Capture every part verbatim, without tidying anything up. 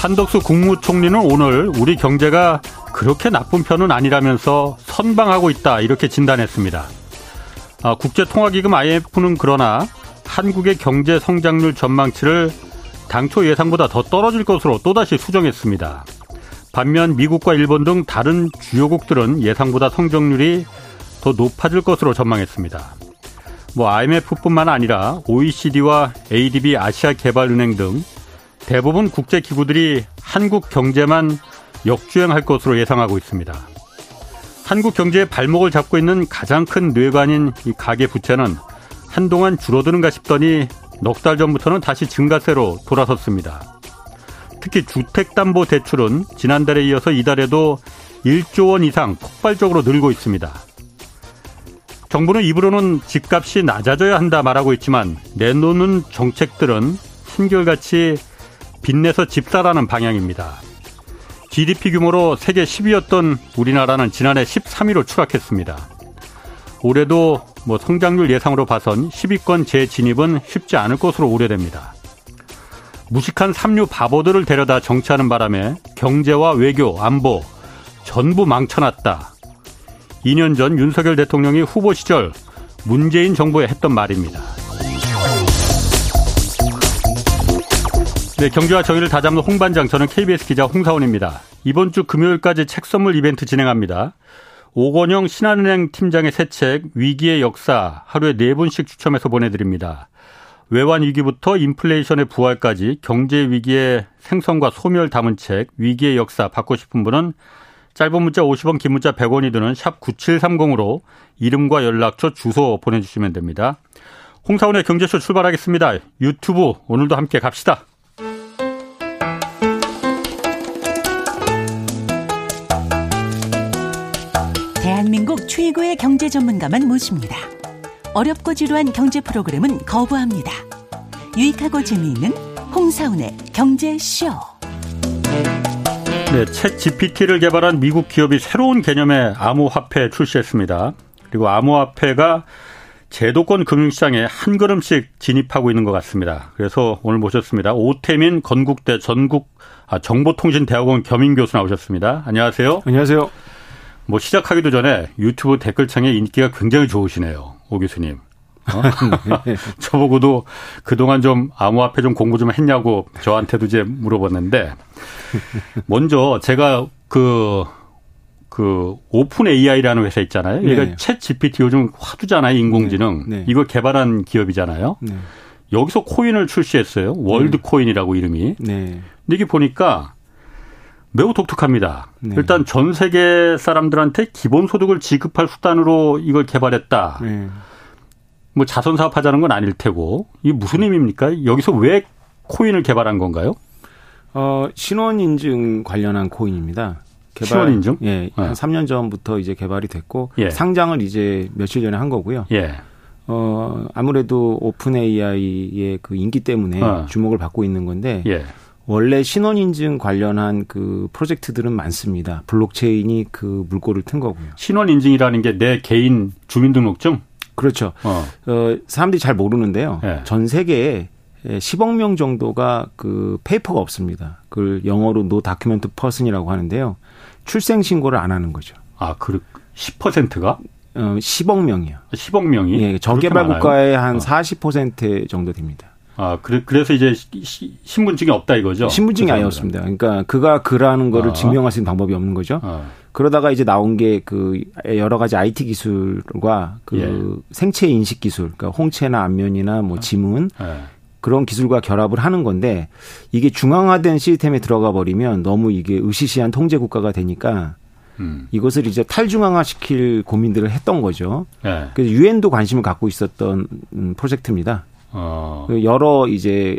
한덕수 국무총리는 오늘 우리 경제가 그렇게 나쁜 편은 아니라면서 선방하고 있다 이렇게 진단했습니다. 아, 국제통화기금 아이엠에프는 그러나 한국의 경제 성장률 전망치를 당초 예상보다 더 떨어질 것으로 또다시 수정했습니다. 반면 미국과 일본 등 다른 주요국들은 예상보다 성장률이 더 높아질 것으로 전망했습니다. 뭐 아이엠에프뿐만 아니라 오이시디와 에이디비 아시아개발은행 등 대부분 국제기구들이 한국 경제만 역주행할 것으로 예상하고 있습니다. 한국 경제의 발목을 잡고 있는 가장 큰 뇌관인 이 가계부채는 한동안 줄어드는가 싶더니 넉 달 전부터는 다시 증가세로 돌아섰습니다. 특히 주택담보대출은 지난달에 이어서 이달에도 일조 원 이상 폭발적으로 늘고 있습니다. 정부는 입으로는 집값이 낮아져야 한다 말하고 있지만 내놓는 정책들은 한결같이 빚내서 집 사라는 방향입니다. 지디피 규모로 세계 십 위였던 우리나라는 지난해 십삼 위로 추락했습니다. 올해도 뭐 성장률 예상으로 봐선 십 위권 재진입은 쉽지 않을 것으로 우려됩니다. 무식한 삼류 바보들을 데려다 정치하는 바람에 경제와 외교, 안보 전부 망쳐놨다. 이 년 전 윤석열 대통령이 후보 시절 문재인 정부에 했던 말입니다. 네, 경제와 정의를 다잡는 홍반장, 저는 케이비에스 기자 홍사훈입니다. 이번 주 금요일까지 책 선물 이벤트 진행합니다. 오건영 신한은행 팀장의 새 책 위기의 역사 하루에 네 분씩 추첨해서 보내드립니다. 외환위기부터 인플레이션의 부활까지 경제위기의 생성과 소멸 담은 책 위기의 역사 받고 싶은 분은 짧은 문자 오십 원, 긴 문자 백 원이 드는 샵 구칠삼공으로 이름과 연락처, 주소 보내주시면 됩니다. 홍사훈의 경제쇼 출발하겠습니다. 유튜브 오늘도 함께 갑시다. 대한민국 최고의 경제 전문가만 모십니다. 어렵고 지루한 경제 프로그램은 거부합니다. 유익하고 재미있는 홍사훈의 경제쇼. 네, 챗지피티를 개발한 미국 기업이 새로운 개념의 암호화폐 출시했습니다. 그리고 암호화폐가 제도권 금융시장에 한 걸음씩 진입하고 있는 것 같습니다. 그래서 오늘 모셨습니다. 오태민 건국대 전국 아, 정보통신대학원 겸임교수 나오셨습니다. 안녕하세요. 안녕하세요. 뭐 시작하기도 전에 유튜브 댓글창에 인기가 굉장히 좋으시네요, 오 교수님. 어? 저보고도 그동안 좀 암호화폐 좀 공부 좀 했냐고 저한테도 이제 물어봤는데, 먼저 제가 그, 그 오픈 에이아이라는 회사 있잖아요. 얘가 네. 챗지피티 요즘 화두잖아요, 인공지능. 네. 네. 이걸 개발한 기업이잖아요. 네. 여기서 코인을 출시했어요. 월드코인이라고 이름이. 네. 근데 이게 보니까 매우 독특합니다. 네. 일단 전 세계 사람들한테 기본소득을 지급할 수단으로 이걸 개발했다. 네. 뭐 자선사업 하자는 건 아닐 테고. 이게 무슨 의미입니까? 여기서 왜 코인을 개발한 건가요? 어, 신원인증 관련한 코인입니다. 개발, 신원인증? 예. 한 네. 삼 년 전부터 이제 개발이 됐고 예. 상장을 이제 며칠 전에 한 거고요. 예. 어, 아무래도 오픈 에이아이의 그 인기 때문에 어. 주목을 받고 있는 건데 예. 원래 신원인증 관련한 그 프로젝트들은 많습니다. 블록체인이 그 물꼬를 튼 거고요. 신원인증이라는 게 내 개인 주민등록증? 그렇죠. 어. 어, 사람들이 잘 모르는데요. 예. 전 세계에 십억 명 정도가 그 페이퍼가 없습니다. 그걸 영어로 no document person이라고 하는데요. 출생신고를 안 하는 거죠. 아, 그 십 퍼센트가? 어, 십억 명이요. 십억 명이? 예, 저개발 국가의 한 어. 사십 퍼센트 정도 됩니다. 아, 그래서 이제 신분증이 없다 이거죠? 신분증이 그 아예 없습니다. 그러니까 그가 그라는 거를 아. 증명할 수 있는 방법이 없는 거죠. 아. 그러다가 이제 나온 게 그 여러 가지 아이티 기술과 그 예. 생체 인식 기술, 그러니까 홍채나 안면이나 뭐 지문 아. 예. 그런 기술과 결합을 하는 건데 이게 중앙화된 시스템에 들어가 버리면 너무 이게 으시시한 통제 국가가 되니까 음. 이것을 이제 탈중앙화 시킬 고민들을 했던 거죠. 예. 그래서 유엔도 관심을 갖고 있었던 프로젝트입니다. 어. 여러 이제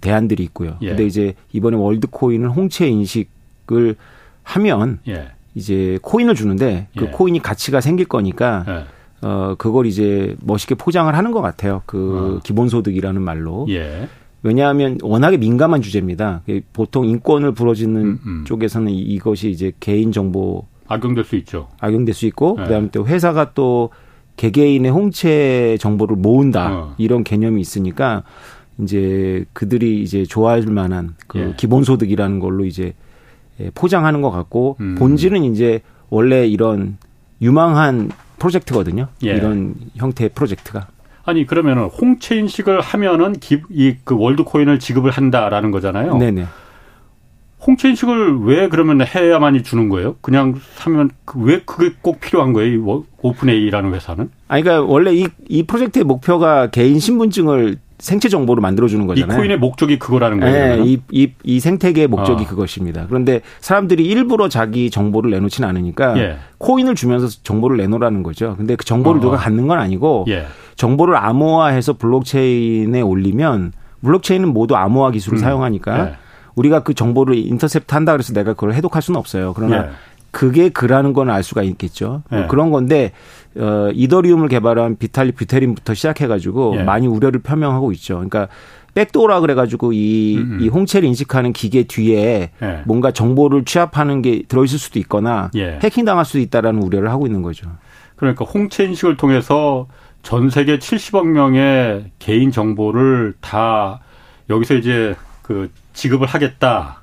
대안들이 있고요. 예. 근데 이제 이번에 월드코인은 홍채 인식을 하면 예. 이제 코인을 주는데 그 예. 코인이 가치가 생길 거니까 예. 어 그걸 이제 멋있게 포장을 하는 것 같아요. 그 어. 기본소득이라는 말로. 예. 왜냐하면 워낙에 민감한 주제입니다. 보통 인권을 부러지는 음, 음. 쪽에서는 이것이 이제 개인 정보 악용될 수 있죠. 악용될 수 있고 예. 그다음에 또 회사가 또 개개인의 홍채 정보를 모은다. 어. 이런 개념이 있으니까 이제 그들이 이제 좋아할 만한 그 예. 기본소득이라는 걸로 이제 포장하는 것 같고 음. 본질은 이제 원래 이런 유망한 프로젝트거든요. 예. 이런 형태의 프로젝트가. 아니 그러면은 홍채인식을 하면은 이 그 월드코인을 지급을 한다라는 거잖아요. 네네. 홍채인식을 왜 그러면 해야만이 주는 거예요? 그냥 사면 왜 그게 꼭 필요한 거예요? 오픈에이라는 회사는? 아니 그러니까 원래 이 이 프로젝트의 목표가 개인 신분증을 생체 정보로 만들어주는 거잖아요. 이 코인의 목적이 그거라는 거예요. 네, 이, 이, 이 생태계의 목적이 아. 그것입니다. 그런데 사람들이 일부러 자기 정보를 내놓지는 않으니까 예. 코인을 주면서 정보를 내놓으라는 거죠. 근데 그 정보를 어. 누가 갖는 건 아니고 예. 정보를 암호화해서 블록체인에 올리면 블록체인은 모두 암호화 기술을 음. 사용하니까 예. 우리가 그 정보를 인터셉트 한다 그래서 내가 그걸 해독할 수는 없어요. 그러나 예. 그게 그라는 건 알 수가 있겠죠. 예. 그런 건데 어, 이더리움을 개발한 비탈릭 부테린부터 시작해가지고 예. 많이 우려를 표명하고 있죠. 그러니까 백도어라 그래가지고 이, 이 홍채를 인식하는 기계 뒤에 예. 뭔가 정보를 취합하는 게 들어있을 수도 있거나 예. 해킹당할 수도 있다라는 우려를 하고 있는 거죠. 그러니까 홍채 인식을 통해서 전 세계 칠십억 명의 개인 정보를 다 여기서 이제 그 지급을 하겠다.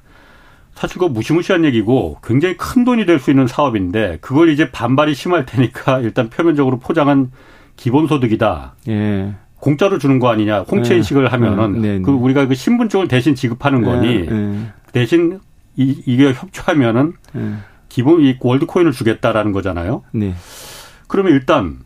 사실 그거 무시무시한 얘기고 굉장히 큰 돈이 될 수 있는 사업인데 그걸 이제 반발이 심할 테니까 일단 표면적으로 포장한 기본소득이다. 예. 공짜로 주는 거 아니냐. 홍채인식을 예. 하면은 예. 네, 네. 그 우리가 그 신분증을 대신 지급하는 거니 예. 예. 대신 이, 이게 협조하면은 예. 기본 이 월드코인을 주겠다라는 거잖아요. 네. 그러면 일단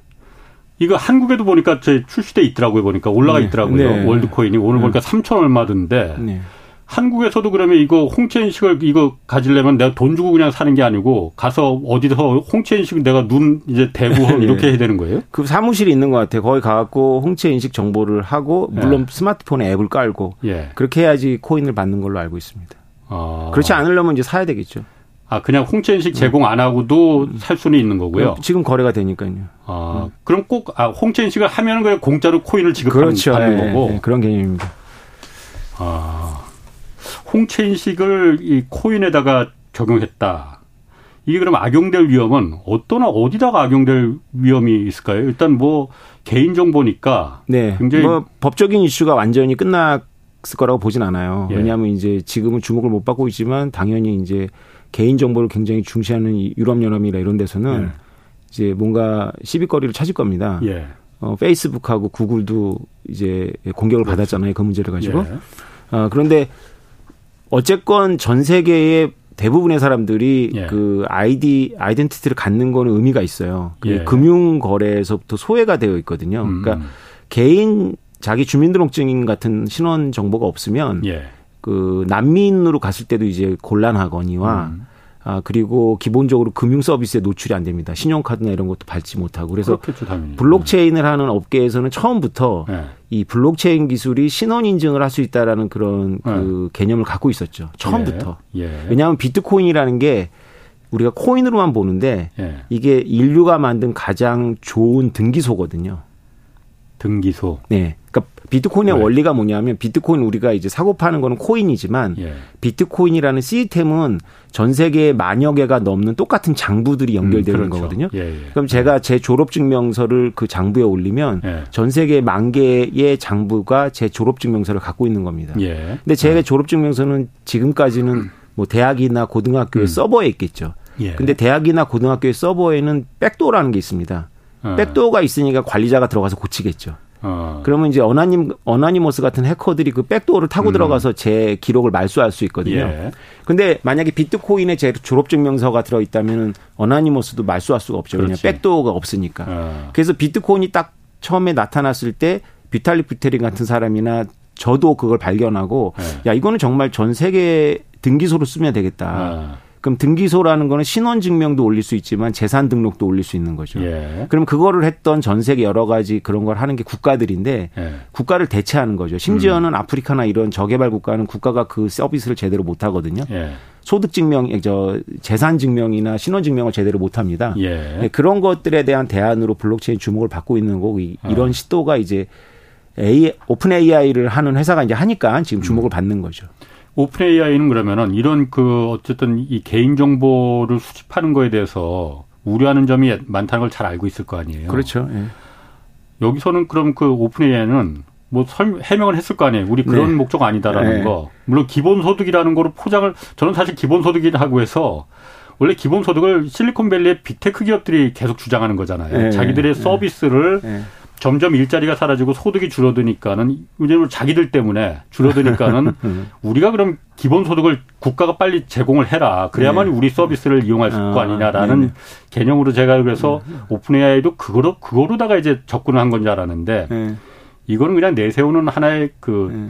이거 한국에도 보니까 제 출시돼 있더라고요. 보니까 올라가 있더라고요. 네. 네. 월드코인이 오늘 네. 보니까 삼천 얼마던데. 네. 한국에서도 그러면 이거 홍채인식을 이거 가지려면 내가 돈 주고 그냥 사는 게 아니고 가서 어디서 홍채인식을 내가 눈 이제 대고 이렇게 네. 해야 되는 거예요? 그 사무실이 있는 것 같아요. 거기 가갖고 홍채인식 정보를 하고 물론 네. 스마트폰에 앱을 깔고 네. 그렇게 해야지 코인을 받는 걸로 알고 있습니다. 아. 그렇지 않으려면 이제 사야 되겠죠. 아, 그냥 홍채인식 제공 안 하고도 살 수는 있는 거고요. 지금 거래가 되니까요. 아, 네. 그럼 꼭 아, 홍채인식을 하면은 그냥 공짜로 코인을 지급하는 그렇죠. 네. 거고. 네. 그런 개념입니다. 아. 홍채인식을 이 코인에다가 적용했다. 이게 그럼 악용될 위험은 어떠나 어디다가 악용될 위험이 있을까요? 일단 뭐 개인정보니까 네. 굉장히 뭐 법적인 이슈가 완전히 끝났을 거라고 보진 않아요. 예. 왜냐하면 이제 지금은 주목을 못 받고 있지만 당연히 이제 개인정보를 굉장히 중시하는 유럽연합이나 이런 데서는 예. 이제 뭔가 시비거리를 찾을 겁니다. 예. 어, 페이스북하고 구글도 이제 공격을 그렇죠. 받았잖아요. 그 문제를 가지고. 예. 어, 그런데 어쨌건 전 세계의 대부분의 사람들이 예. 그 아이디, 아이덴티티를 갖는 건 의미가 있어요. 예. 금융 거래에서부터 소외가 되어 있거든요. 음. 그러니까 개인 자기 주민등록증 같은 신원 정보가 없으면 예. 그 난민으로 갔을 때도 이제 곤란하거니와 음. 아, 그리고 기본적으로 금융 서비스에 노출이 안 됩니다. 신용카드나 이런 것도 밟지 못하고. 그래서 그렇겠죠, 블록체인을 하는 업계에서는 처음부터 네. 이 블록체인 기술이 신원 인증을 할 수 있다라는 그런 네. 그 개념을 갖고 있었죠. 처음부터. 예. 예. 왜냐하면 비트코인이라는 게 우리가 코인으로만 보는데 예. 이게 인류가 만든 가장 좋은 등기소거든요. 등기소. 네. 그러니까 비트코인의 네. 원리가 뭐냐면 비트코인 우리가 이제 사고 파는 거는 코인이지만 예. 비트코인이라는 시스템은 전 세계에 만여 개가 넘는 똑같은 장부들이 연결되는 음, 그렇죠. 거거든요. 예, 예. 그럼 제가 제 졸업증명서를 그 장부에 올리면 예. 전 세계 만 개의 장부가 제 졸업증명서를 갖고 있는 겁니다. 예. 근데 제 예. 졸업증명서는 지금까지는 뭐 대학이나 고등학교의 음. 서버에 있겠죠. 예. 근데 대학이나 고등학교의 서버에는 백도어라는 게 있습니다. 예. 백도어가 있으니까 관리자가 들어가서 고치겠죠. 어. 그러면 이제 어나님, 어나니머스 같은 해커들이 그 백도어를 타고 음. 들어가서 제 기록을 말소할 수 있거든요. 그런데 예. 만약에 비트코인에 제 졸업증명서가 들어있다면 어나니머스도 말소할 수가 없죠. 그냥 백도어가 없으니까. 어. 그래서 비트코인이 딱 처음에 나타났을 때 비탈릭 부테린 같은 사람이나 저도 그걸 발견하고 예. 야 이거는 정말 전 세계 등기소로 쓰면 되겠다. 어. 그럼 등기소라는 거는 신원증명도 올릴 수 있지만 재산 등록도 올릴 수 있는 거죠. 예. 그럼 그거를 했던 전 세계 여러 가지 그런 걸 하는 게 국가들인데 예. 국가를 대체하는 거죠. 심지어는 음. 아프리카나 이런 저개발 국가는 국가가 그 서비스를 제대로 못 하거든요. 예. 소득증명, 저 재산증명이나 신원증명을 제대로 못 합니다. 예. 그런 것들에 대한 대안으로 블록체인 주목을 받고 있는 거고 이런 어. 시도가 이제 에이, 오픈 에이아이를 하는 회사가 이제 하니까 지금 주목을 음. 받는 거죠. 오픈 에이아이는 그러면은 이런 그 어쨌든 이 개인 정보를 수집하는 거에 대해서 우려하는 점이 많다는 걸 잘 알고 있을 거 아니에요. 그렇죠. 예. 여기서는 그럼 그 오픈 에이아이는 뭐 설명, 해명을 했을 거 아니에요. 우리 그런 네. 목적 아니다라는 네. 거. 물론 기본소득이라는 거로 포장을, 저는 사실 기본소득이라고 해서 원래 기본소득을 실리콘밸리의 빅테크 기업들이 계속 주장하는 거잖아요. 네. 자기들의 네. 서비스를 네. 점점 일자리가 사라지고 소득이 줄어드니까는, 왜냐하면 자기들 때문에 줄어드니까는 우리가 그럼 기본소득을 국가가 빨리 제공을 해라. 그래야만 네. 우리 서비스를 이용할 아, 거 아니냐라는 네네. 개념으로 제가 그래서 네. 오픈에이아이도 그거로, 그거로다가 이제 접근을 한 건 줄 알았는데 네. 이거는 그냥 내세우는 하나의 그 네.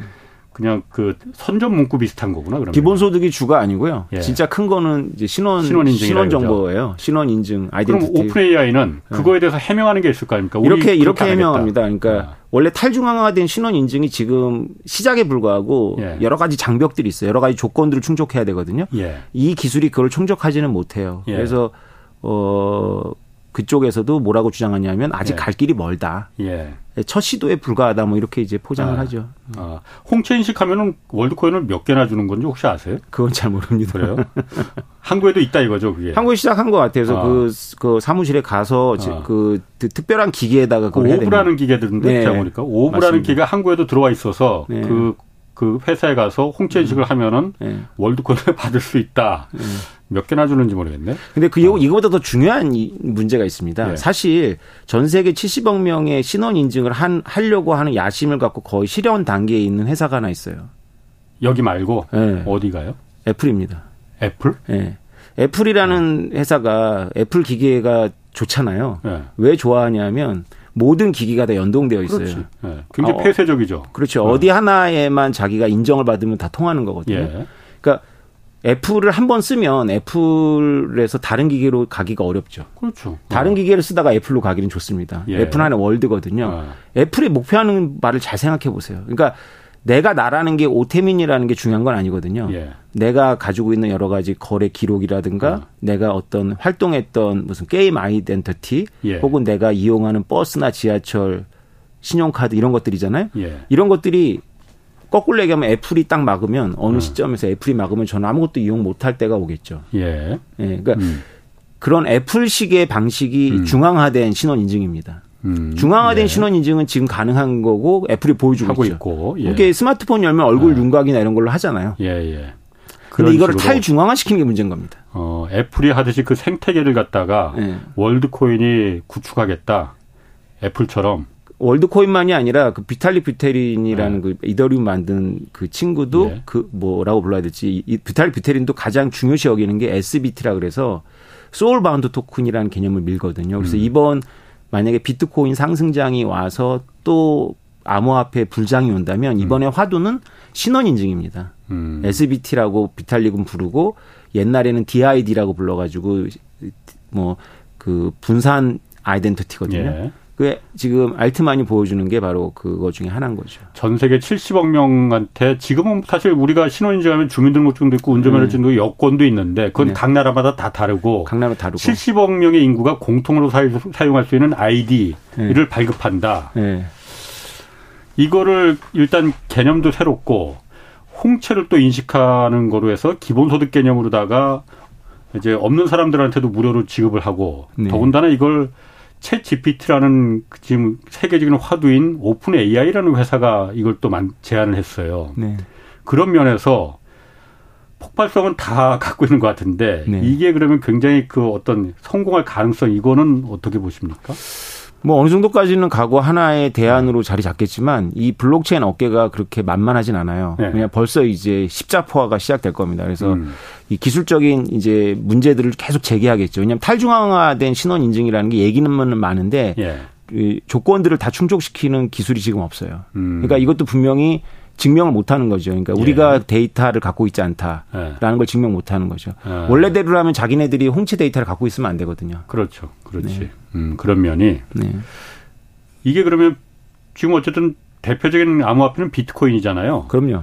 그냥 그 선전 문구 비슷한 거구나. 그러면. 기본소득이 주가 아니고요. 예. 진짜 큰 거는 이제 신원 신원 정보예요. 신원 인증 아이덴티티. 그럼 오픈 에이아이는 네. 그거에 대해서 해명하는 게 있을 거 아닙니까? 우리 이렇게 이렇게 해명합니다. 그러니까 네. 원래 탈중앙화된 신원 인증이 지금 시작에 불과하고 예. 여러 가지 장벽들이 있어요. 여러 가지 조건들을 충족해야 되거든요. 예. 이 기술이 그걸 충족하지는 못해요. 예. 그래서 어. 그쪽에서도 뭐라고 주장하냐면 아직 예. 갈 길이 멀다. 예. 첫 시도에 불과하다. 뭐 이렇게 이제 포장을 아, 하죠. 아. 홍채 인식하면은 월드코인을 몇 개나 주는 건지 혹시 아세요? 그건 잘 모릅니다. 그래요? 한국에도 있다 이거죠, 그게. 한국에 시작한 것 같아서 아. 그, 그 사무실에 가서 아. 그 특별한 기계에다가 그걸 그 해야 오브라는 기계들인데 네. 제가 보니까 오브라는 기계가 한국에도 들어와 있어서 네. 그, 그 회사에 가서 홍채 인식을 네. 하면은 네. 월드코인을 받을 수 있다. 네. 몇 개나 주는지 모르겠네. 근데 그, 어. 이거보다 더 중요한 이, 문제가 있습니다. 예. 사실 전 세계 칠십억 명의 신원 인증을 한, 하려고 하는 야심을 갖고 거의 실현 단계에 있는 회사가 하나 있어요. 여기 말고? 예. 어디가요? 애플입니다. 애플? 예. 애플이라는 예. 회사가 애플 기계가 좋잖아요. 예. 왜 좋아하냐면 모든 기기가 다 연동되어 있어요. 그렇지. 예. 굉장히 어, 폐쇄적이죠. 그렇죠. 예. 어디 하나에만 자기가 인정을 받으면 다 통하는 거거든요. 예. 그러니까 애플을 한 번 쓰면 애플에서 다른 기계로 가기가 어렵죠. 그렇죠. 다른 어. 기계를 쓰다가 애플로 가기는 좋습니다. 예. 애플 하나의 월드거든요. 어. 애플이 목표하는 말을 잘 생각해 보세요. 그러니까 내가 나라는 게 오태민이라는 게 중요한 건 아니거든요. 예. 내가 가지고 있는 여러 가지 거래 기록이라든가 어. 내가 어떤 활동했던 무슨 게임 아이덴티티 예. 혹은 내가 이용하는 버스나 지하철, 신용카드 이런 것들이잖아요. 예. 이런 것들이 거꾸로 얘기하면 애플이 딱 막으면 어느 음. 시점에서 애플이 막으면 저는 아무것도 이용 못할 때가 오겠죠. 예. 예. 그러니까 음. 그런 애플식의 방식이 음. 중앙화된 신원인증입니다. 음. 중앙화된 예. 신원인증은 지금 가능한 거고 애플이 보여주고 하고 있죠. 있고. 예. 이게 스마트폰 열면 얼굴 예. 윤곽이나 이런 걸로 하잖아요. 예, 예. 근데 이거를 탈중앙화 시키는 게 문제인 겁니다. 어, 애플이 하듯이 그 생태계를 갖다가 예. 월드코인이 구축하겠다. 애플처럼. 월드코인만이 아니라 그 비탈릭 부테린이라는 네. 그 이더리움 만든 그 친구도 네. 그 뭐라고 불러야 될지 이 비탈릭 부테린도 가장 중요시 여기는 게 에스비티라 그래서 소울 바운드 토큰이라는 개념을 밀거든요. 그래서 음. 이번 만약에 비트코인 상승장이 와서 또 암호화폐 불장이 온다면 이번에 음. 화두는 신원 인증입니다. 음. 에스비티라고 비탈릭은 부르고 옛날에는 디아이디라고 불러가지고 뭐 그 분산 아이덴티티거든요. 예. 그 지금 알트만이 보여주는 게 바로 그거 중에 하나인 거죠. 전 세계 칠십억 명한테 지금은 사실 우리가 신원인증하면 주민등록증도 있고 운전면허증도 네. 여권도 있는데 그건 네. 각 나라마다 다 다르고, 각 나라 다르고 칠십억 명의 인구가 공통으로 사용할 수 있는 아이디를 네. 발급한다. 네. 이거를 일단 개념도 새롭고 홍채를 또 인식하는 거로 해서 기본소득 개념으로다가 이제 없는 사람들한테도 무료로 지급을 하고 네. 더군다나 이걸 챗지피티라는 지금 세계적인 화두인 오픈 에이아이라는 회사가 이걸 또 제안을 했어요. 네. 그런 면에서 폭발성은 다 갖고 있는 것 같은데 네. 이게 그러면 굉장히 그 어떤 성공할 가능성 이거는 어떻게 보십니까? 뭐 어느 정도까지는 가고 하나의 대안으로 네. 자리 잡겠지만 이 블록체인 어깨가 그렇게 만만하진 않아요. 네. 그냥 벌써 이제 십자포화가 시작될 겁니다. 그래서 음. 이 기술적인 이제 문제들을 계속 제기하겠죠. 왜냐하면 탈중앙화된 신원 인증이라는 게 얘기는 많은데 예. 이 조건들을 다 충족시키는 기술이 지금 없어요. 음. 그러니까 이것도 분명히 증명을 못하는 거죠. 그러니까 우리가 예. 데이터를 갖고 있지 않다라는 예. 걸 증명 못하는 거죠. 예. 원래대로라면 자기네들이 홍채 데이터를 갖고 있으면 안 되거든요. 그렇죠, 그렇지. 네. 음, 그런 면이 네. 이게 그러면 지금 어쨌든 대표적인 암호화폐는 비트코인이잖아요. 그럼요.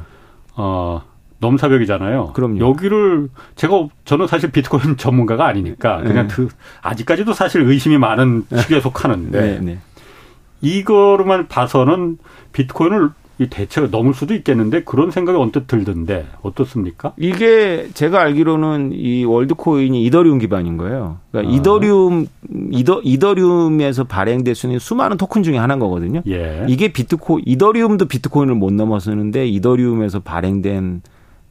어, 넘사벽이잖아요. 그럼요. 여기를 제가 저는 사실 비트코인 전문가가 아니니까 그냥 네. 그 아직까지도 사실 의심이 많은 측에 속하는데 네. 네. 이거로만 봐서는 비트코인을 이 대책을 넘을 수도 있겠는데 그런 생각이 언뜻 들던데 어떻습니까? 이게 제가 알기로는 이 월드코인이 이더리움 기반인 거예요. 그러니까 아. 이더리움, 이더, 이더리움에서 발행될 수 있는 수많은 토큰 중에 하나인 거거든요. 예. 이게 비트코, 이더리움도 비트코인을 못 넘어서는데 이더리움에서 발행된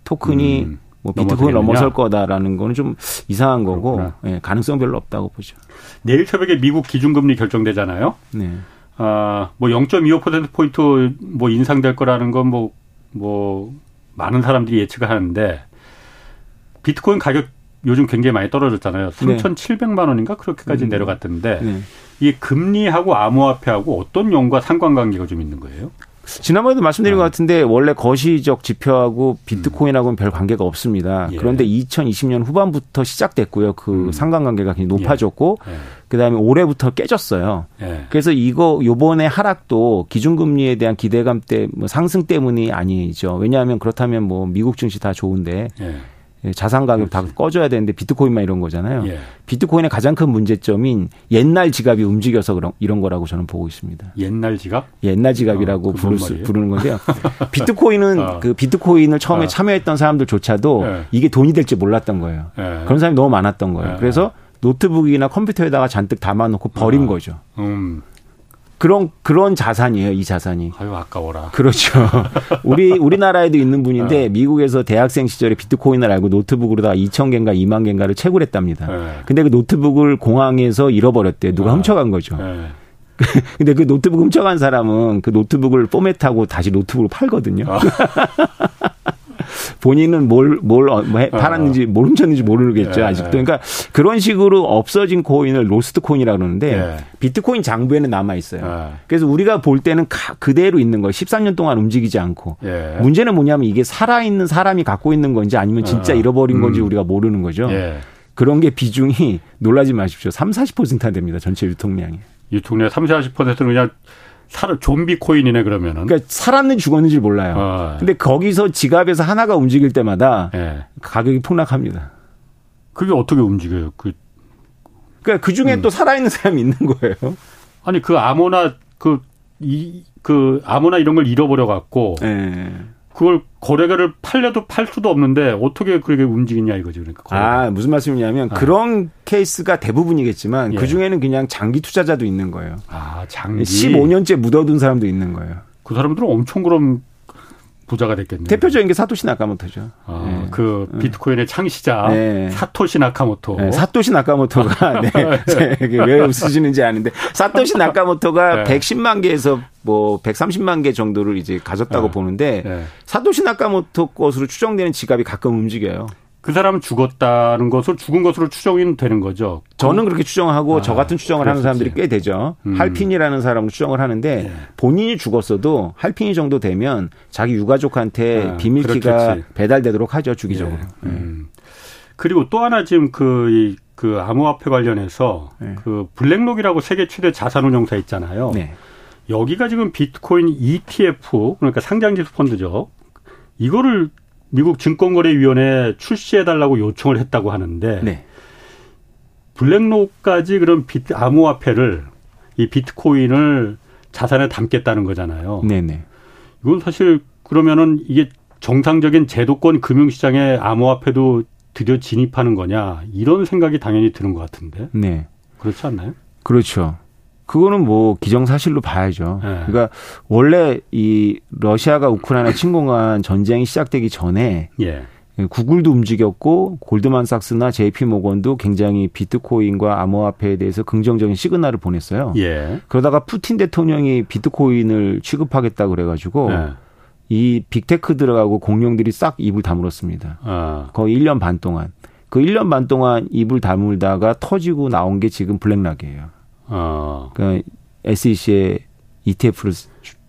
토큰이 음, 뭐 비트코인 넘어설 거다라는 거는 좀 이상한 거고 예, 가능성 별로 없다고 보죠. 내일 새벽에 미국 기준금리 결정되잖아요. 네. 아, 뭐 영 점 이오 퍼센트 포인트 뭐 인상될 거라는 건 뭐, 뭐, 많은 사람들이 예측을 하는데, 비트코인 가격 요즘 굉장히 많이 떨어졌잖아요. 삼천칠백만 원인가? 그렇게까지 음. 내려갔던데, 네. 이게 금리하고 암호화폐하고 어떤 용과 상관관계가 좀 있는 거예요? 지난번에도 말씀드린 네. 것 같은데, 원래 거시적 지표하고 비트코인하고는 음. 별 관계가 없습니다. 예. 그런데 이천이십 년 후반부터 시작됐고요. 그 음. 상관관계가 굉장히 높아졌고, 예. 예. 그 다음에 올해부터 깨졌어요. 예. 그래서 이거, 요번에 하락도 기준금리에 대한 기대감 때, 뭐 상승 때문이 아니죠. 왜냐하면 그렇다면 뭐 미국 증시 다 좋은데, 예. 자산 가격 다 꺼줘야 되는데 비트코인만 이런 거잖아요. 예. 비트코인의 가장 큰 문제점인 옛날 지갑이 움직여서 그런 이런 거라고 저는 보고 있습니다. 옛날 지갑? 옛날 지갑이라고 어, 부를 수, 부르는 건데요. 비트코인은 어. 그 비트코인을 처음에 어. 참여했던 사람들조차도 예. 이게 돈이 될지 몰랐던 거예요. 예. 그런 사람이 너무 많았던 거예요. 예. 그래서 노트북이나 컴퓨터에다가 잔뜩 담아놓고 버린 어. 거죠. 음. 그런 그런 자산이에요, 이 자산이. 아유, 아까워라. 그렇죠. 우리 우리나라에도 있는 분인데 어. 미국에서 대학생 시절에 비트코인을 알고 노트북으로다가 이천 개인가 이만 개인가를 채굴했답니다. 네. 근데 그 노트북을 공항에서 잃어버렸대요. 누가 네. 훔쳐간 거죠. 네. 근데 그 노트북 훔쳐간 사람은 그 노트북을 포맷하고 다시 노트북으로 팔거든요. 어. 본인은 뭘, 뭘, 뭘 팔았는지, 뭘 훔쳤는지 모르겠죠, 예, 아직도. 그러니까 그런 식으로 없어진 코인을 로스트 코인이라고 그러는데 예. 비트코인 장부에는 남아있어요. 예. 그래서 우리가 볼 때는 그대로 있는 거예요. 십삼 년 동안 움직이지 않고. 예. 문제는 뭐냐면 이게 살아있는 사람이 갖고 있는 건지 아니면 진짜 예. 잃어버린 건지 우리가 모르는 거죠. 예. 그런 게 비중이 놀라지 마십시오. 삼십, 사십 퍼센트나 됩니다. 전체 유통량이. 유통량 삼십, 사십 퍼센트는 그냥 살 좀비 코인이네 그러면은. 그러니까 살았는지 죽었는지 몰라요. 어. 근데 거기서 지갑에서 하나가 움직일 때마다 예. 가격이 폭락합니다. 그게 어떻게 움직여요? 그 그러니까 그 중에 음. 또 살아있는 사람이 있는 거예요. 아니 그 암호나 그 이 그 암호나 이런 걸 잃어버려 갖고 예. 그걸 거래가를 팔려도 팔 수도 없는데 어떻게 그렇게 움직이냐 이거지. 그러니까. 거래가. 아, 무슨 말씀이냐면 아. 그런 케이스가 대부분이겠지만 예. 그중에는 그냥 장기 투자자도 있는 거예요. 아, 장기. 십오 년째 묻어둔 사람도 있는 거예요. 그 사람들은 엄청 그럼 부자가 됐겠네요. 대표적인 게 사토시 나카모토죠. 아, 예. 그 비트코인의 창시자 예. 사토시 나카모토. 예. 사토시 나카모토가 네. 왜 웃으시는지 아는데 사토시 나카모토가 예. 백십만 개에서 뭐 백삼십만 개 정도를 이제 가졌다고 예. 보는데 예. 사토시 나카모토 것으로 추정되는 지갑이 가끔 움직여요. 그 사람은 죽었다는 것을 죽은 것으로 추정이 되는 거죠. 저는 그렇게 추정하고 아, 저 같은 추정을 그랬었지. 하는 사람들이 꽤 되죠. 음. 할핀이라는 사람으로 추정을 하는데 네. 본인이 죽었어도 할핀이 정도 되면 자기 유가족한테 아, 비밀키가 그렇겠지. 배달되도록 하죠. 주기적으로. 네. 음. 그리고 또 하나 지금 그, 그 암호화폐 관련해서 네. 그 블랙록이라고 세계 최대 자산운용사 있잖아요. 네. 여기가 지금 비트코인 이티에프 그러니까 상장지수 펀드죠. 이거를 미국 증권거래위원회에 출시해달라고 요청을 했다고 하는데 네. 블랙록까지 그런 비트, 암호화폐를 이 비트코인을 자산에 담겠다는 거잖아요. 네네. 이건 사실 그러면은 이게 정상적인 제도권 금융시장에 암호화폐도 드디어 진입하는 거냐 이런 생각이 당연히 드는 것 같은데. 네. 그렇지 않나요? 그렇죠. 그거는 뭐 기정사실로 봐야죠. 네. 그러니까 원래 이 러시아가 우크라이나 침공한 전쟁이 시작되기 전에 예. 구글도 움직였고 골드만삭스나 제이피모건도 굉장히 비트코인과 암호화폐에 대해서 긍정적인 시그널을 보냈어요. 예. 그러다가 푸틴 대통령이 비트코인을 취급하겠다 그래가지고 예. 이 빅테크들하고 공룡들이 싹 입을 다물었습니다. 아. 거의 일 년 반 동안. 그 일 년 반 동안 입을 다물다가 터지고 나온 게 지금 블랙락이에요. 어. 그러니까 에스이씨에 이티에프를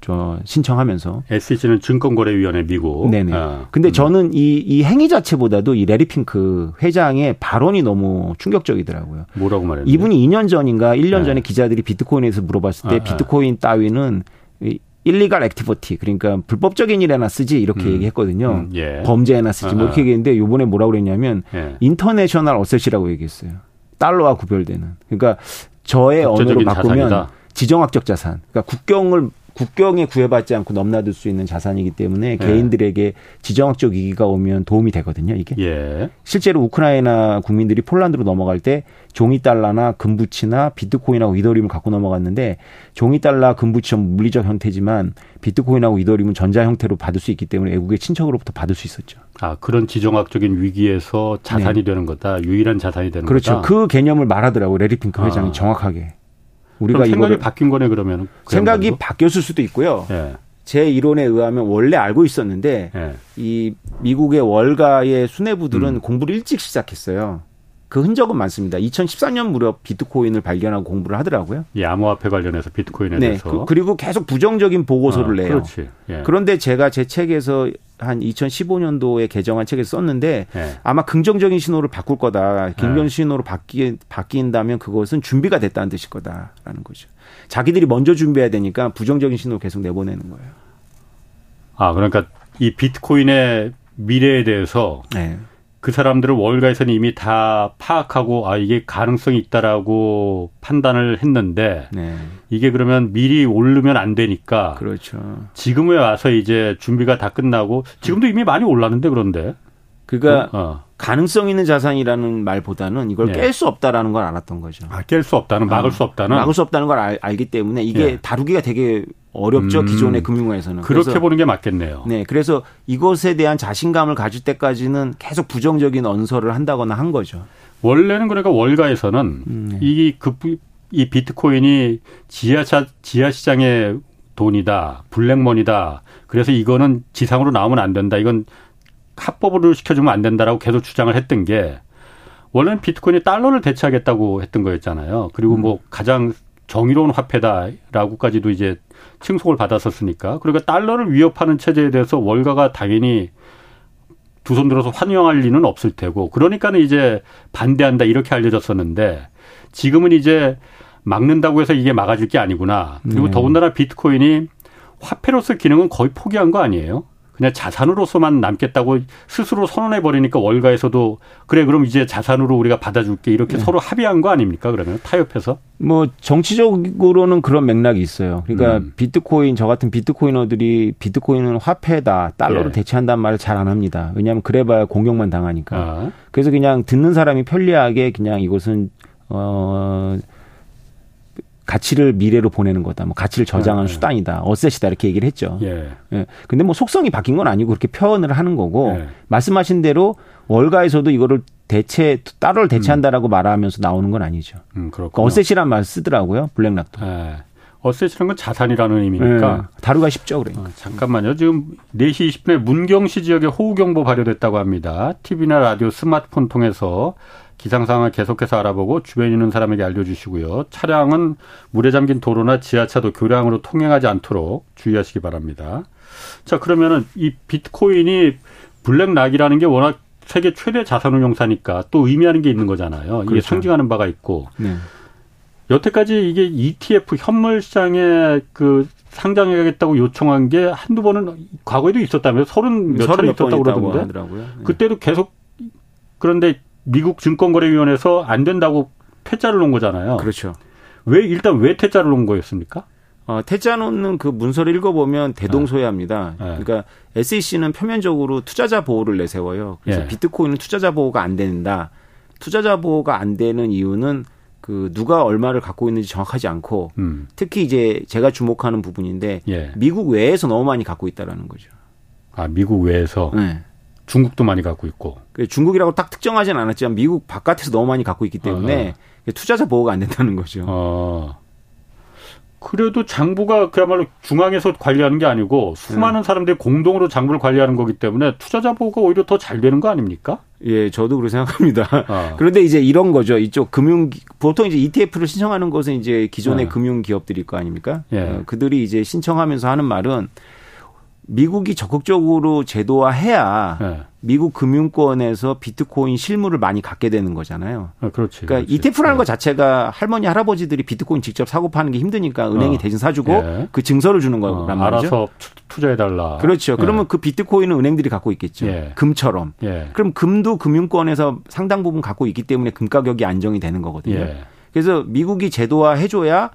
저 신청하면서 에스이씨는 증권거래위원회 미국. 네네. 어. 근데 음. 저는 이, 이 행위 자체보다도 이 래리 핑크 회장의 발언이 너무 충격적이더라고요. 뭐라고 말했는데? 이분이 이 년 전인가 일 년 네. 전에 기자들이 비트코인에서 물어봤을 때 아, 비트코인 따위는 일리갈 액티비티 그러니까 불법적인 일에나 쓰지 이렇게 음. 얘기했거든요. 음, 예. 범죄에나 쓰지 아, 뭐 이렇게 얘기했는데 이번에 뭐라고 그랬냐면 예. 인터내셔널 어셋이라고 얘기했어요. 달러와 구별되는. 그러니까 저의 언어로 바꾸면 자산이다. 지정학적 자산. 그러니까 국경을 국경에 구애받지 않고 넘나들 수 있는 자산이기 때문에 개인들에게 예. 지정학적 위기가 오면 도움이 되거든요. 이게 예. 실제로 우크라이나 국민들이 폴란드로 넘어갈 때 종이 달러나 금부치나 비트코인하고 이더리움을 갖고 넘어갔는데 종이 달러 금부치는 물리적 형태지만 비트코인하고 이더리움은 전자 형태로 받을 수 있기 때문에 외국의 친척으로부터 받을 수 있었죠. 아, 그런 지정학적인 위기에서 자산이 네. 되는 거다. 유일한 자산이 되는 그렇죠. 거다. 그렇죠. 그 개념을 말하더라고요. 래리 핑크 아. 회장이 정확하게. 우리가 그럼 생각이 바뀐 거네 그러면. 생각이 걸로? 바뀌었을 수도 있고요. 예. 제 이론에 의하면 원래 알고 있었는데 예. 이 미국의 월가의 수뇌부들은 음. 공부를 일찍 시작했어요. 그 흔적은 많습니다. 이천십사 년 무렵 비트코인을 발견하고 공부를 하더라고요. 예, 암호화폐 관련해서 비트코인에 네, 대해서. 그, 그리고 계속 부정적인 보고서를 아, 내요. 그렇지. 예. 그런데 제가 제 책에서 한 이천십오 년도에 개정한 책에서 썼는데 예. 아마 긍정적인 신호를 바꿀 거다. 긍정적인 예. 신호로 바뀌, 바뀐다면 그것은 준비가 됐다는 뜻일 거다라는 거죠. 자기들이 먼저 준비해야 되니까 부정적인 신호를 계속 내보내는 거예요. 아, 그러니까 이 비트코인의 미래에 대해서 예. 그 사람들을 월가에서는 이미 다 파악하고 아 이게 가능성이 있다라고 판단을 했는데 네. 이게 그러면 미리 오르면 안 되니까 그렇죠. 지금에 와서 이제 준비가 다 끝나고 지금도 이미 많이 올랐는데 그런데 그러니까 어, 어. 가능성 있는 자산이라는 말보다는 이걸 예. 깰 수 없다라는 걸 알았던 거죠. 아, 깰 수 없다는 막을 어. 수 없다는 막을 수 없다는 걸 알, 알기 때문에 이게 예. 다루기가 되게 어렵죠. 음, 기존의 금융화에서는. 그렇게 그래서, 보는 게 맞겠네요. 네. 그래서 이것에 대한 자신감을 가질 때까지는 계속 부정적인 언설을 한다거나 한 거죠. 원래는 그러니까 월가에서는 음, 네. 이, 그, 이 비트코인이 지하차, 지하시장의 돈이다. 블랙머니다. 그래서 이거는 지상으로 나오면 안 된다. 이건 합법으로 시켜주면 안 된다라고 계속 주장을 했던 게 원래는 비트코인이 달러를 대체하겠다고 했던 거였잖아요. 그리고 뭐 가장 정의로운 화폐다라고까지도 이제 칭송을 받았었으니까. 그러니까 달러를 위협하는 체제에 대해서 월가가 당연히 두 손 들어서 환영할 리는 없을 테고. 그러니까는 이제 반대한다 이렇게 알려졌었는데 지금은 이제 막는다고 해서 이게 막아줄 게 아니구나. 그리고 네. 더군다나 비트코인이 화폐로서 기능은 거의 포기한 거 아니에요? 그냥 자산으로서만 남겠다고 스스로 선언해버리니까 월가에서도 그래 그럼 이제 자산으로 우리가 받아줄게 이렇게 네. 서로 합의한 거 아닙니까 그러면 타협해서? 뭐 정치적으로는 그런 맥락이 있어요. 그러니까 음. 비트코인 저 같은 비트코이너들이 비트코인은 화폐다 달러로 예. 대체한다는 말을 잘 안 합니다. 왜냐하면 그래봐야 공격만 당하니까. 아. 그래서 그냥 듣는 사람이 편리하게 그냥 이것은 어. 가치를 미래로 보내는 거다. 뭐 가치를 저장하는 네. 수단이다. 어셋이다. 이렇게 얘기를 했죠. 예. 예. 근데 뭐 속성이 바뀐 건 아니고 그렇게 표현을 하는 거고 예. 말씀하신 대로 월가에서도 이거를 대체 따로를 대체한다라고 음. 말하면서 나오는 건 아니죠. 음, 그렇고 어셋이란 말 쓰더라고요. 블랙락도. 예. 어셋이라는 건 자산이라는 의미니까 예. 다루가 쉽죠. 그러니까. 아, 잠깐만요. 지금 네 시 이십 분에 문경시 지역에 호우경보 발효됐다고 합니다. 티비나 라디오, 스마트폰 통해서 기상 상황을 계속해서 알아보고 주변에 있는 사람에게 알려주시고요. 차량은 물에 잠긴 도로나 지하차도 교량으로 통행하지 않도록 주의하시기 바랍니다. 자, 그러면은 이 비트코인이 블랙락이라는 게 워낙 세계 최대 자산운용사니까 또 의미하는 게 있는 거잖아요. 이게 그렇죠. 상징하는 바가 있고. 네. 여태까지 이게 이티에프 현물 시장에 그 상장해야겠다고 요청한 게 한두 번은 과거에도 있었다면서요. 서른 몇 차례 있었다고 그러던데. 하더라고요. 네. 그때도 계속 그런데 미국 증권거래위원회에서 안 된다고 퇴짜를 놓은 거잖아요. 그렇죠. 왜 일단 왜 퇴짜를 놓은 거였습니까? 어, 퇴짜 놓는 그 문서를 읽어보면 대동소이합니다. 네. 그러니까 에스이씨는 표면적으로 투자자 보호를 내세워요. 그래서 네. 비트코인은 투자자 보호가 안 된다. 투자자 보호가 안 되는 이유는 그 누가 얼마를 갖고 있는지 정확하지 않고 음. 특히 이제 제가 주목하는 부분인데 예. 미국 외에서 너무 많이 갖고 있다라는 거죠. 아, 미국 외에서. 네. 중국도 많이 갖고 있고. 중국이라고 딱 특정하진 않았지만 미국 바깥에서 너무 많이 갖고 있기 때문에 어. 투자자 보호가 안 된다는 거죠. 어. 그래도 장부가 그야말로 중앙에서 관리하는 게 아니고 수많은 음. 사람들이 공동으로 장부를 관리하는 거기 때문에 투자자 보호가 오히려 더 잘 되는 거 아닙니까? 예, 저도 그렇게 생각합니다. 어. 그런데 이제 이런 거죠. 이쪽 금융, 보통 이제 이티에프를 신청하는 것은 이제 기존의 어. 금융 기업들일 거 아닙니까? 예. 어, 그들이 이제 신청하면서 하는 말은 미국이 적극적으로 제도화해야 네. 미국 금융권에서 비트코인 실물을 많이 갖게 되는 거잖아요. 아, 그렇지. 그러니까 그렇지. 이티에프라는 네. 것 자체가 할머니 할아버지들이 비트코인 직접 사고 파는 게 힘드니까 은행이 어. 대신 사주고 네. 그 증서를 주는 거란 어, 말이죠. 알아서 투자해달라. 그렇죠. 네. 그러면 그 비트코인은 은행들이 갖고 있겠죠. 네. 금처럼. 네. 그럼 금도 금융권에서 상당 부분 갖고 있기 때문에 금 가격이 안정이 되는 거거든요. 네. 그래서 미국이 제도화해줘야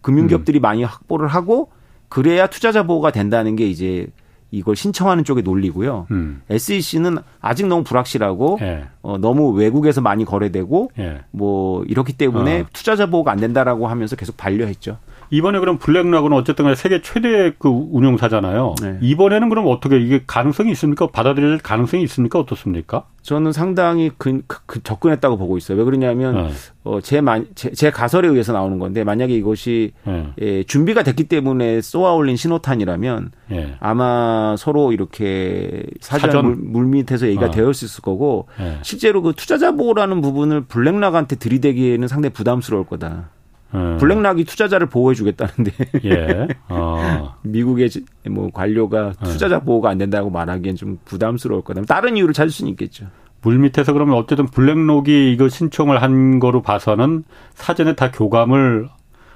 금융기업들이 음. 많이 확보를 하고 그래야 투자자 보호가 된다는 게 이제 이걸 신청하는 쪽의 논리고요. 음. 에스이씨는 아직 너무 불확실하고 예. 어, 너무 외국에서 많이 거래되고 예. 뭐 이렇기 때문에 어. 투자자 보호가 안 된다라고 하면서 계속 반려했죠. 이번에 그럼 블랙락은 어쨌든 간에 세계 최대의 그 운용사잖아요. 네. 이번에는 그럼 어떻게 이게 가능성이 있습니까? 받아들일 가능성이 있습니까? 어떻습니까? 저는 상당히 그, 그 접근했다고 보고 있어요. 왜 그러냐면 네. 어, 제, 제, 제 가설에 의해서 나오는 건데 만약에 이것이 네. 예, 준비가 됐기 때문에 쏘아올린 신호탄이라면 네. 아마 서로 이렇게 사전, 사전? 물, 물 밑에서 얘기가 어. 되어 있을 거고 네. 실제로 그 투자자 보호라는 부분을 블랙락한테 들이대기에는 상당히 부담스러울 거다. 음. 블랙락이 투자자를 보호해 주겠다는데 예. 어. 미국의 뭐 관료가 투자자 보호가 안 된다고 말하기엔 좀 부담스러울 거다. 다른 이유를 찾을 수는 있겠죠. 물밑에서 그러면 어쨌든 블랙록이 이거 신청을 한 거로 봐서는 사전에 다 교감을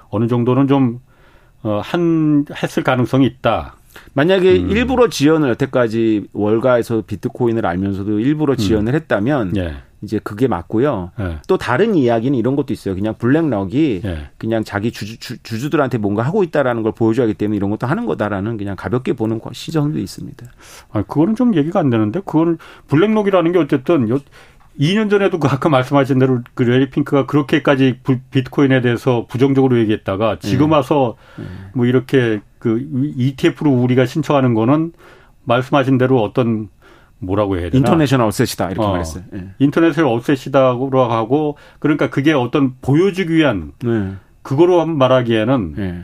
어느 정도는 좀 한 했을 가능성이 있다. 만약에 음. 일부러 지연을 여태까지 월가에서 비트코인을 알면서도 일부러 지연을 음. 했다면 예. 이제 그게 맞고요. 예. 또 다른 이야기는 이런 것도 있어요. 그냥 블랙럭이 예. 그냥 자기 주주, 주, 주주들한테 뭔가 하고 있다라는 걸 보여줘야기 때문에 이런 것도 하는 거다라는 그냥 가볍게 보는 시선도 있습니다. 아, 그거는 좀 얘기가 안 되는데 그거는 블랙럭이라는 게 어쨌든 요, 이 년 전에도 그 아까 말씀하신 대로 그 래리 핑크가 그렇게까지 부, 비트코인에 대해서 부정적으로 얘기했다가 지금 와서 예. 예. 뭐 이렇게 그 이티에프로 우리가 신청하는 거는 말씀하신 대로 어떤 뭐라고 해야 되나? 인터내셔널 어셋이다 이렇게 어, 말했어요. 예. 인터내셔널 어셋이다라고 하고 그러니까 그게 어떤 보여주기 위한 예. 그거로 말하기에는 예.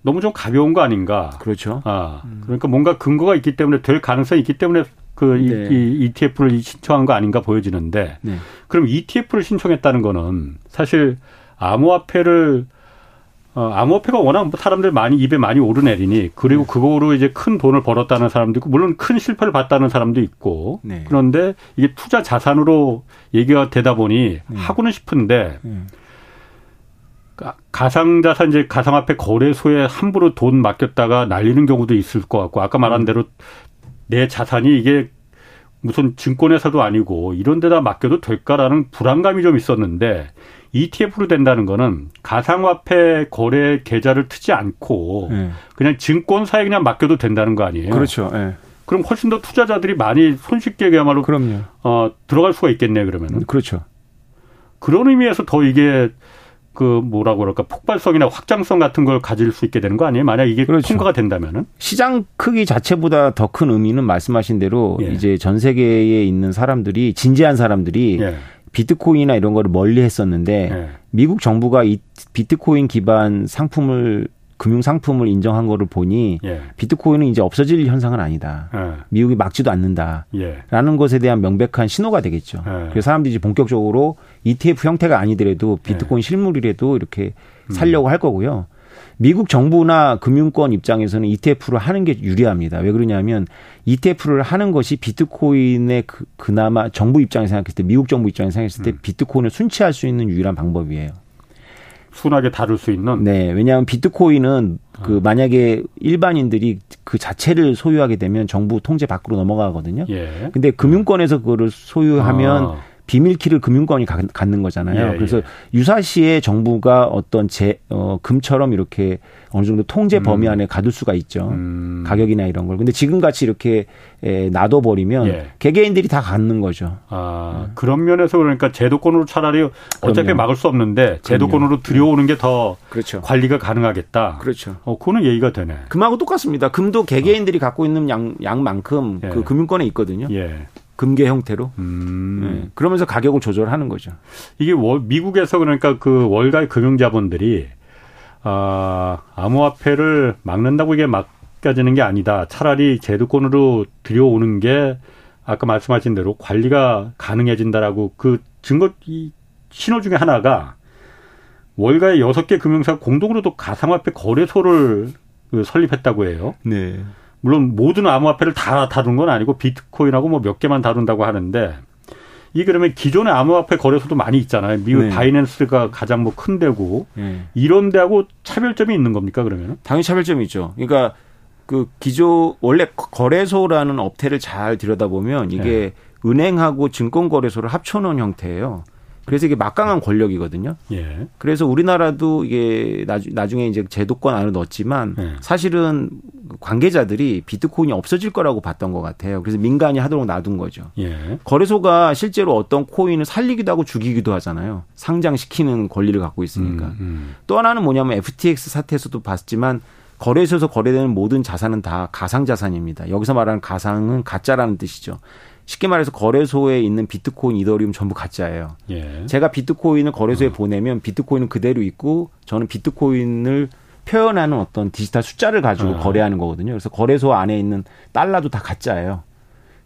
너무 좀 가벼운 거 아닌가? 그렇죠. 아, 그러니까 뭔가 근거가 있기 때문에 될 가능성이 있기 때문에 그 네. 이, 이 이티에프를 신청한 거 아닌가 보여지는데 네. 그럼 이티에프를 신청했다는 거는 사실 암호화폐를 어, 암호화폐가 워낙 사람들 많이 입에 많이 오르내리니 그리고 네. 그거로 이제 큰 돈을 벌었다는 사람도 있고 물론 큰 실패를 봤다는 사람도 있고 네. 그런데 이게 투자 자산으로 얘기가 되다 보니 네. 하고는 싶은데 네. 가상자산 이제 가상화폐 거래소에 함부로 돈 맡겼다가 날리는 경우도 있을 것 같고 아까 말한 대로 내 자산이 이게 무슨 증권회사도 아니고 이런 데다 맡겨도 될까라는 불안감이 좀 있었는데 이티에프로 된다는 거는 가상화폐 거래 계좌를 트지 않고 네. 그냥 증권사에 그냥 맡겨도 된다는 거 아니에요? 그렇죠. 네. 그럼 훨씬 더 투자자들이 많이 손쉽게 그야말로 그럼요. 어, 들어갈 수가 있겠네요. 그러면은. 그렇죠. 그런 의미에서 더 이게 그 뭐라고 그럴까 폭발성이나 확장성 같은 걸 가질 수 있게 되는 거 아니에요? 만약 이게 그렇죠. 통과가 된다면은 시장 크기 자체보다 더 큰 의미는 말씀하신 대로 예. 이제 전 세계에 있는 사람들이 진지한 사람들이. 예. 비트코인이나 이런 거를 멀리 했었는데 네. 미국 정부가 이 비트코인 기반 상품을 금융 상품을 인정한 거를 보니 예. 비트코인은 이제 없어질 현상은 아니다. 예. 미국이 막지도 않는다라는 예. 것에 대한 명백한 신호가 되겠죠. 예. 그래서 사람들이 이제 본격적으로 이티에프 형태가 아니더라도 비트코인 예. 실물이라도 이렇게 살려고 음. 할 거고요. 미국 정부나 금융권 입장에서는 이티에프를 하는 게 유리합니다. 왜 그러냐면 이티에프를 하는 것이 비트코인의 그, 그나마 정부 입장에서 생각했을 때 미국 정부 입장에서 생각했을 때 음. 비트코인을 순치할 수 있는 유일한 방법이에요. 순하게 다룰 수 있는? 네. 왜냐하면 비트코인은 음. 그 만약에 일반인들이 그 자체를 소유하게 되면 정부 통제 밖으로 넘어가거든요. 예. 근데 금융권에서 그거를 소유하면 아. 비밀키를 금융권이 갖는 거잖아요. 예, 예. 그래서 유사시에 정부가 어떤 제, 어, 금처럼 이렇게 어느 정도 통제 음. 범위 안에 가둘 수가 있죠. 음. 가격이나 이런 걸. 근데 지금같이 이렇게 에, 놔둬버리면 예. 개개인들이 다 갖는 거죠. 아, 네. 그런 면에서 그러니까 제도권으로 차라리 어차피 그럼요. 막을 수 없는데 제도권으로 그럼요. 들여오는 게 더 그렇죠. 관리가 가능하겠다. 그렇죠. 어, 그거는 얘기가 되네. 금하고 똑같습니다. 금도 개개인들이 어. 갖고 있는 양, 양만큼 예. 그 금융권에 있거든요. 예. 금괴 형태로 음. 네. 그러면서 가격을 조절하는 거죠. 이게 월, 미국에서 그러니까 그 월가의 금융자본들이 아, 암호화폐를 막는다고 이게 막혀지는 게 아니다. 차라리 제도권으로 들여오는 게 아까 말씀하신 대로 관리가 가능해진다라고 그 증거 이 신호 중에 하나가 월가의 여섯 개 금융사가 공동으로도 가상화폐 거래소를 그 설립했다고 해요. 네. 물론 모든 암호화폐를 다 다룬 건 아니고 비트코인하고 뭐 몇 개만 다룬다고 하는데 이 그러면 기존의 암호화폐 거래소도 많이 있잖아요. 미국 네. 바이낸스가 가장 뭐 큰 데고 네. 이런 데하고 차별점이 있는 겁니까 그러면? 당연히 차별점이 있죠. 그러니까 그 기존 원래 거래소라는 업태를 잘 들여다보면 이게 네. 은행하고 증권거래소를 합쳐놓은 형태예요. 그래서 이게 막강한 권력이거든요. 예. 그래서 우리나라도 이게 나중에 이제 제도권 안에 넣었지만 예. 사실은 관계자들이 비트코인이 없어질 거라고 봤던 것 같아요. 그래서 민간이 하도록 놔둔 거죠. 예. 거래소가 실제로 어떤 코인을 살리기도 하고 죽이기도 하잖아요. 상장시키는 권리를 갖고 있으니까. 음, 음. 또 하나는 뭐냐면 에프티엑스 사태에서도 봤지만 거래소에서 거래되는 모든 자산은 다 가상자산입니다. 여기서 말하는 가상은 가짜라는 뜻이죠. 쉽게 말해서 거래소에 있는 비트코인, 이더리움 전부 가짜예요. 예. 제가 비트코인을 거래소에 어. 보내면 비트코인은 그대로 있고 저는 비트코인을 표현하는 어떤 디지털 숫자를 가지고 어. 거래하는 거거든요. 그래서 거래소 안에 있는 달러도 다 가짜예요.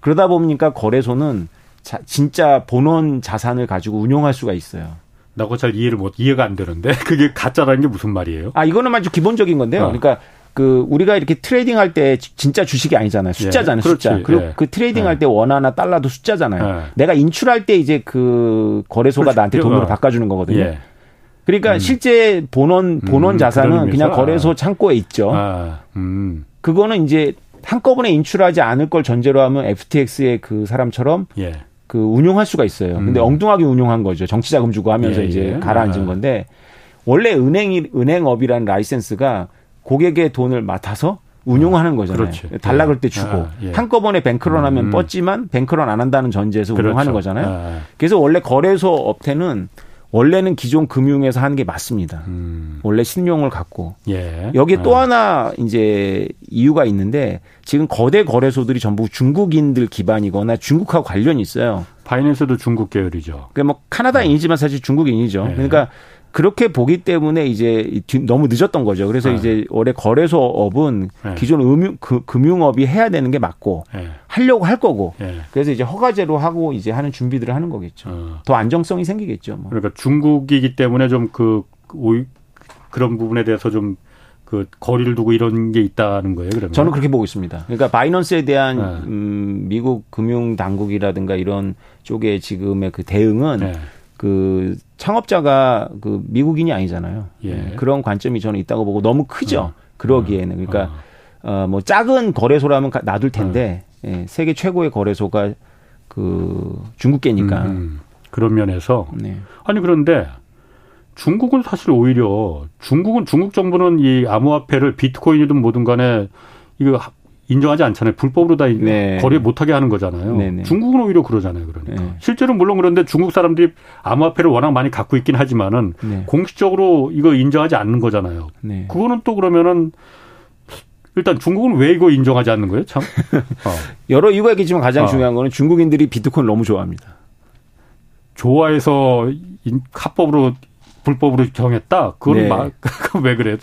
그러다 보니까 거래소는 자, 진짜 본원 자산을 가지고 운용할 수가 있어요. 나 그거 잘 이해를 못, 이해가 안 되는데 그게 가짜라는 게 무슨 말이에요? 아, 이거는 아주 기본적인 건데요. 어. 그러니까 그 우리가 이렇게 트레이딩 할 때 진짜 주식이 아니잖아요. 숫자잖아요. 예, 숫자. 그리고 예. 그 트레이딩 예. 할 때 원화나 달러도 숫자잖아요. 예. 내가 인출할 때 이제 그 거래소가 그렇죠. 나한테 돈으로 바꿔주는 거거든요. 예. 그러니까 음. 실제 본원 본원 음, 자산은 그냥 거래소 아. 창고에 있죠. 아. 음. 그거는 이제 한꺼번에 인출하지 않을 걸 전제로 하면 에프티엑스의 그 사람처럼 예. 그 운용할 수가 있어요. 음. 근데 엉뚱하게 운용한 거죠. 정치자금 주고 하면서 예, 이제 예. 가라앉은 아. 건데 원래 은행이 은행업이라는 라이센스가 고객의 돈을 맡아서 운용하는 거잖아요. 그렇지. 달라 그럴 때 주고 아, 예. 한꺼번에 뱅크런 하면 음. 뻗지만 뱅크런 안 한다는 전제에서 그렇죠. 운용하는 거잖아요. 아. 그래서 원래 거래소 업태는 원래는 기존 금융에서 하는 게 맞습니다. 음. 원래 신용을 갖고 예. 여기에 아. 또 하나 이제 이유가 있는데 지금 거대 거래소들이 전부 중국인들 기반이거나 중국하고 관련이 있어요. 바이낸스도 중국 계열이죠. 그러니까 뭐 카나다인이지만 사실 중국인이죠. 예. 그러니까. 그렇게 보기 때문에 이제 너무 늦었던 거죠. 그래서 네. 이제 원래 거래소업은 네. 기존 음유, 그, 금융업이 해야 되는 게 맞고 네. 하려고 할 거고 네. 그래서 이제 허가제로 하고 이제 하는 준비들을 하는 거겠죠. 어. 더 안정성이 생기겠죠. 뭐. 그러니까 중국이기 때문에 좀 그 그런 부분에 대해서 좀 그 거리를 두고 이런 게 있다는 거예요. 그러면 저는 그렇게 보고 있습니다. 그러니까 바이낸스에 대한 네. 음, 미국 금융 당국이라든가 이런 쪽의 지금의 그 대응은. 네. 그 창업자가 그 미국인이 아니잖아요. 예. 그런 관점이 저는 있다고 보고 너무 크죠. 어. 그러기에는 그러니까 어. 어, 뭐 작은 거래소라면 놔둘 텐데 어. 예. 세계 최고의 거래소가 그 중국계니까 음, 음. 그런 면에서 네. 아니 그런데 중국은 사실 오히려 중국은 중국 정부는 이 암호화폐를 비트코인이든 뭐든 간에 이거 인정하지 않잖아요. 불법으로 다 네. 거래 못하게 하는 거잖아요. 네네. 중국은 오히려 그러잖아요. 그러니까. 네. 실제로 물론 그런데 중국 사람들이 암호화폐를 워낙 많이 갖고 있긴 하지만은 네. 공식적으로 이거 인정하지 않는 거잖아요. 네. 그거는 또 그러면은 일단 중국은 왜 이거 인정하지 않는 거예요? 참. 어. 여러 이유가 있겠지만 가장 어. 중요한 거는 중국인들이 비트코인을 너무 좋아합니다. 좋아해서 합법으로 불법으로 정했다? 그건 네. 막, 왜 그래요?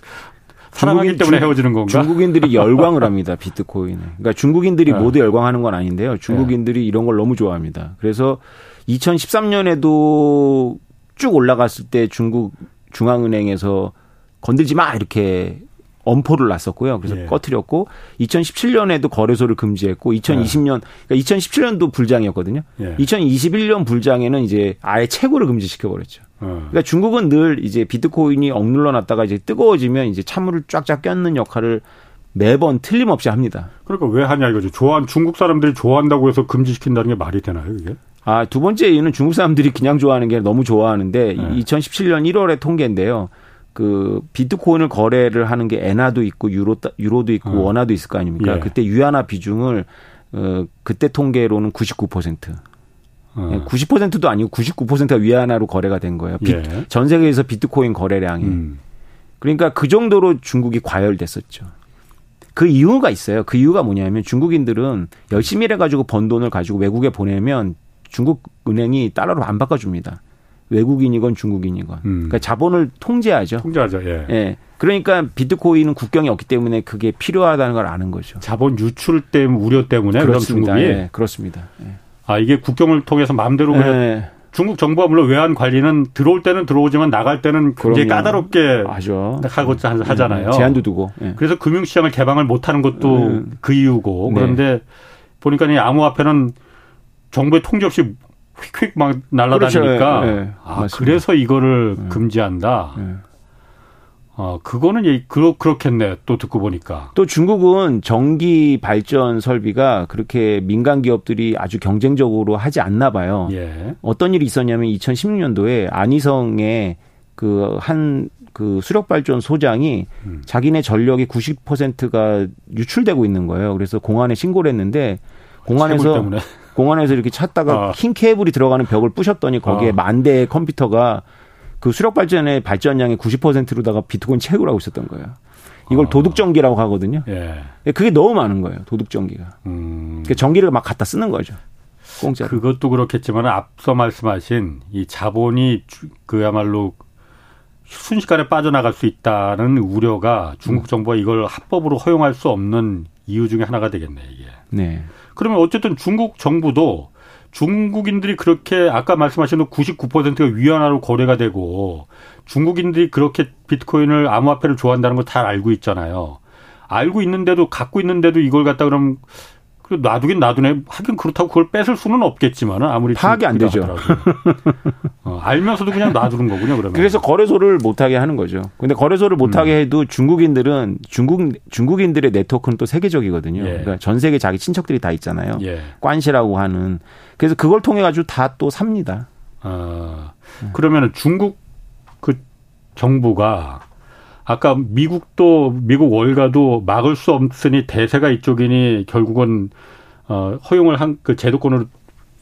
사랑하기 때문에 헤어지는 건가? 중국인들이 열광을 합니다. 비트코인을. 그러니까 중국인들이 네. 모두 열광하는 건 아닌데요. 중국인들이 네. 이런 걸 너무 좋아합니다. 그래서 이천십삼 년에도 쭉 올라갔을 때 중국 중앙은행에서 건들지 마 이렇게 엄포를 놨었고요. 그래서 네. 꺼트렸고 이천십칠 년에도 거래소를 금지했고 이천이십 년 그러니까 이천십칠 년도 불장이었거든요. 네. 이천이십일 년 불장에는 이제 아예 채굴을 금지시켜 버렸죠. 그러니까 중국은 늘 이제 비트코인이 억눌러 놨다가 이제 뜨거워지면 이제 찬물을 쫙쫙 껴는 역할을 매번 틀림없이 합니다. 그러니까 왜 하냐 이거죠. 좋아한 중국 사람들이 좋아한다고 해서 금지시킨다는 게 말이 되나요, 이게? 아, 두 번째 이유는 중국 사람들이 그냥 좋아하는 게 너무 좋아하는데 네. 이천십칠 년 일월의 통계인데요. 그 비트코인을 거래를 하는 게 엔화도 있고 유로 유로도 있고 음. 원화도 있을 거 아닙니까? 예. 그때 위안화 비중을 어, 그때 통계로는 구십구 퍼센트. 어. 구십 퍼센트도 아니고 구십구 퍼센트가 위안화로 거래가 된 거예요. 비, 예. 전 세계에서 비트코인 거래량이. 음. 그러니까 그 정도로 중국이 과열됐었죠. 그 이유가 있어요. 그 이유가 뭐냐면 중국인들은 열심히 일해가지고 번 돈을 가지고 외국에 보내면 중국 은행이 달러로 안 바꿔줍니다. 외국인이건 중국인이건. 음. 그러니까 자본을 통제하죠. 통제하죠. 예. 예. 그러니까 비트코인은 국경이 없기 때문에 그게 필요하다는 걸 아는 거죠. 자본 유출 때문에 우려 때문에 그렇습니다. 그럼 중국이 예. 그렇습니다. 예. 아, 이게 국경을 통해서 마음대로 그냥 네. 중국 정부가 물론 외환 관리는 들어올 때는 들어오지만 나갈 때는 굉장히 그럼요. 까다롭게 하죠. 하고 하잖아요. 네. 제한도 두고. 네. 그래서 금융시장을 개방을 못하는 것도 네. 그 이유고. 그런데 네. 보니까 이 암호화폐는 정부의 통제 없이 휙휙 막 날아다니니까. 그렇죠. 네. 네. 아, 맞습니다. 그래서 이거를 네. 금지한다. 네. 어, 그거는 예, 그러, 그렇겠네. 또 듣고 보니까. 또 중국은 전기 발전 설비가 그렇게 민간 기업들이 아주 경쟁적으로 하지 않나 봐요. 예. 어떤 일이 있었냐면 이천십육 년도에 안희성의 그 한 그 수력 발전 소장이 음. 자기네 전력의 구십 퍼센트가 유출되고 있는 거예요. 그래서 공안에 신고를 했는데 공안에서 공안에서 이렇게 찾다가 어. 흰 케이블이 들어가는 벽을 부셨더니 거기에 어. 만 대의 컴퓨터가 그 수력 발전의 발전량의 구십 퍼센트로다가 비트코인 채굴 하고 있었던 거예요. 이걸 어. 도둑 전기라고 하거든요. 예. 그게 너무 많은 거예요. 도둑 전기가. 음. 그러니까 전기를 막 갖다 쓰는 거죠. 공짜로. 그것도 그렇겠지만 앞서 말씀하신 이 자본이 그야말로 순식간에 빠져나갈 수 있다는 우려가 중국 정부가 이걸 합법으로 허용할 수 없는 이유 중에 하나가 되겠네, 이게. 네. 그러면 어쨌든 중국 정부도 중국인들이 그렇게 아까 말씀하신 구십구 퍼센트가 위안화로 거래가 되고 중국인들이 그렇게 비트코인을 암호화폐를 좋아한다는 걸 다 알고 있잖아요. 알고 있는데도 갖고 있는데도 이걸 갖다 그러면 놔두긴 놔두네. 하긴 그렇다고 그걸 뺏을 수는 없겠지만은 아무리 파악이 안 되죠. 어, 알면서도 그냥 놔두는 거군요. 그러면. 그래서 거래소를 못하게 하는 거죠. 그런데 거래소를 못하게 음. 해도 중국인들은 중국 중국인들의 네트워크는 또 세계적이거든요. 예. 그러니까 전 세계 자기 친척들이 다 있잖아요. 예. 관시라고 하는. 그래서 그걸 통해 가지고 다 또 삽니다. 아, 그러면은 중국 그 정부가. 아까 미국도 미국 월가도 막을 수 없으니 대세가 이쪽이니 결국은 어, 허용을 한 그 제도권으로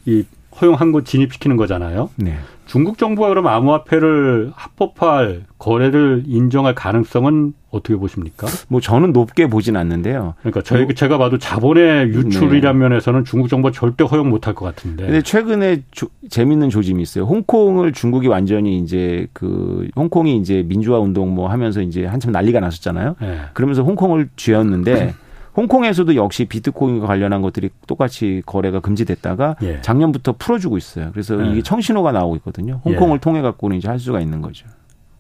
이 허용한 거 진입시키는 거잖아요. 네. 중국 정부가 그럼 암호화폐를 합법화할 거래를 인정할 가능성은 어떻게 보십니까? 뭐 저는 높게 보진 않는데요. 그러니까 저희 뭐, 제가 봐도 자본의 유출이란 네. 면에서는 중국 정부가 절대 허용 못할 것 같은데. 근데 최근에 조, 재밌는 조짐이 있어요. 홍콩을 중국이 완전히 이제 그 홍콩이 이제 민주화 운동 뭐 하면서 이제 한참 난리가 났었잖아요. 네. 그러면서 홍콩을 쥐었는데. 홍콩에서도 역시 비트코인과 관련한 것들이 똑같이 거래가 금지됐다가 예. 작년부터 풀어주고 있어요. 그래서 예. 이게 청신호가 나오고 있거든요. 홍콩을 예. 통해 갖고는 이제 할 수가 있는 거죠.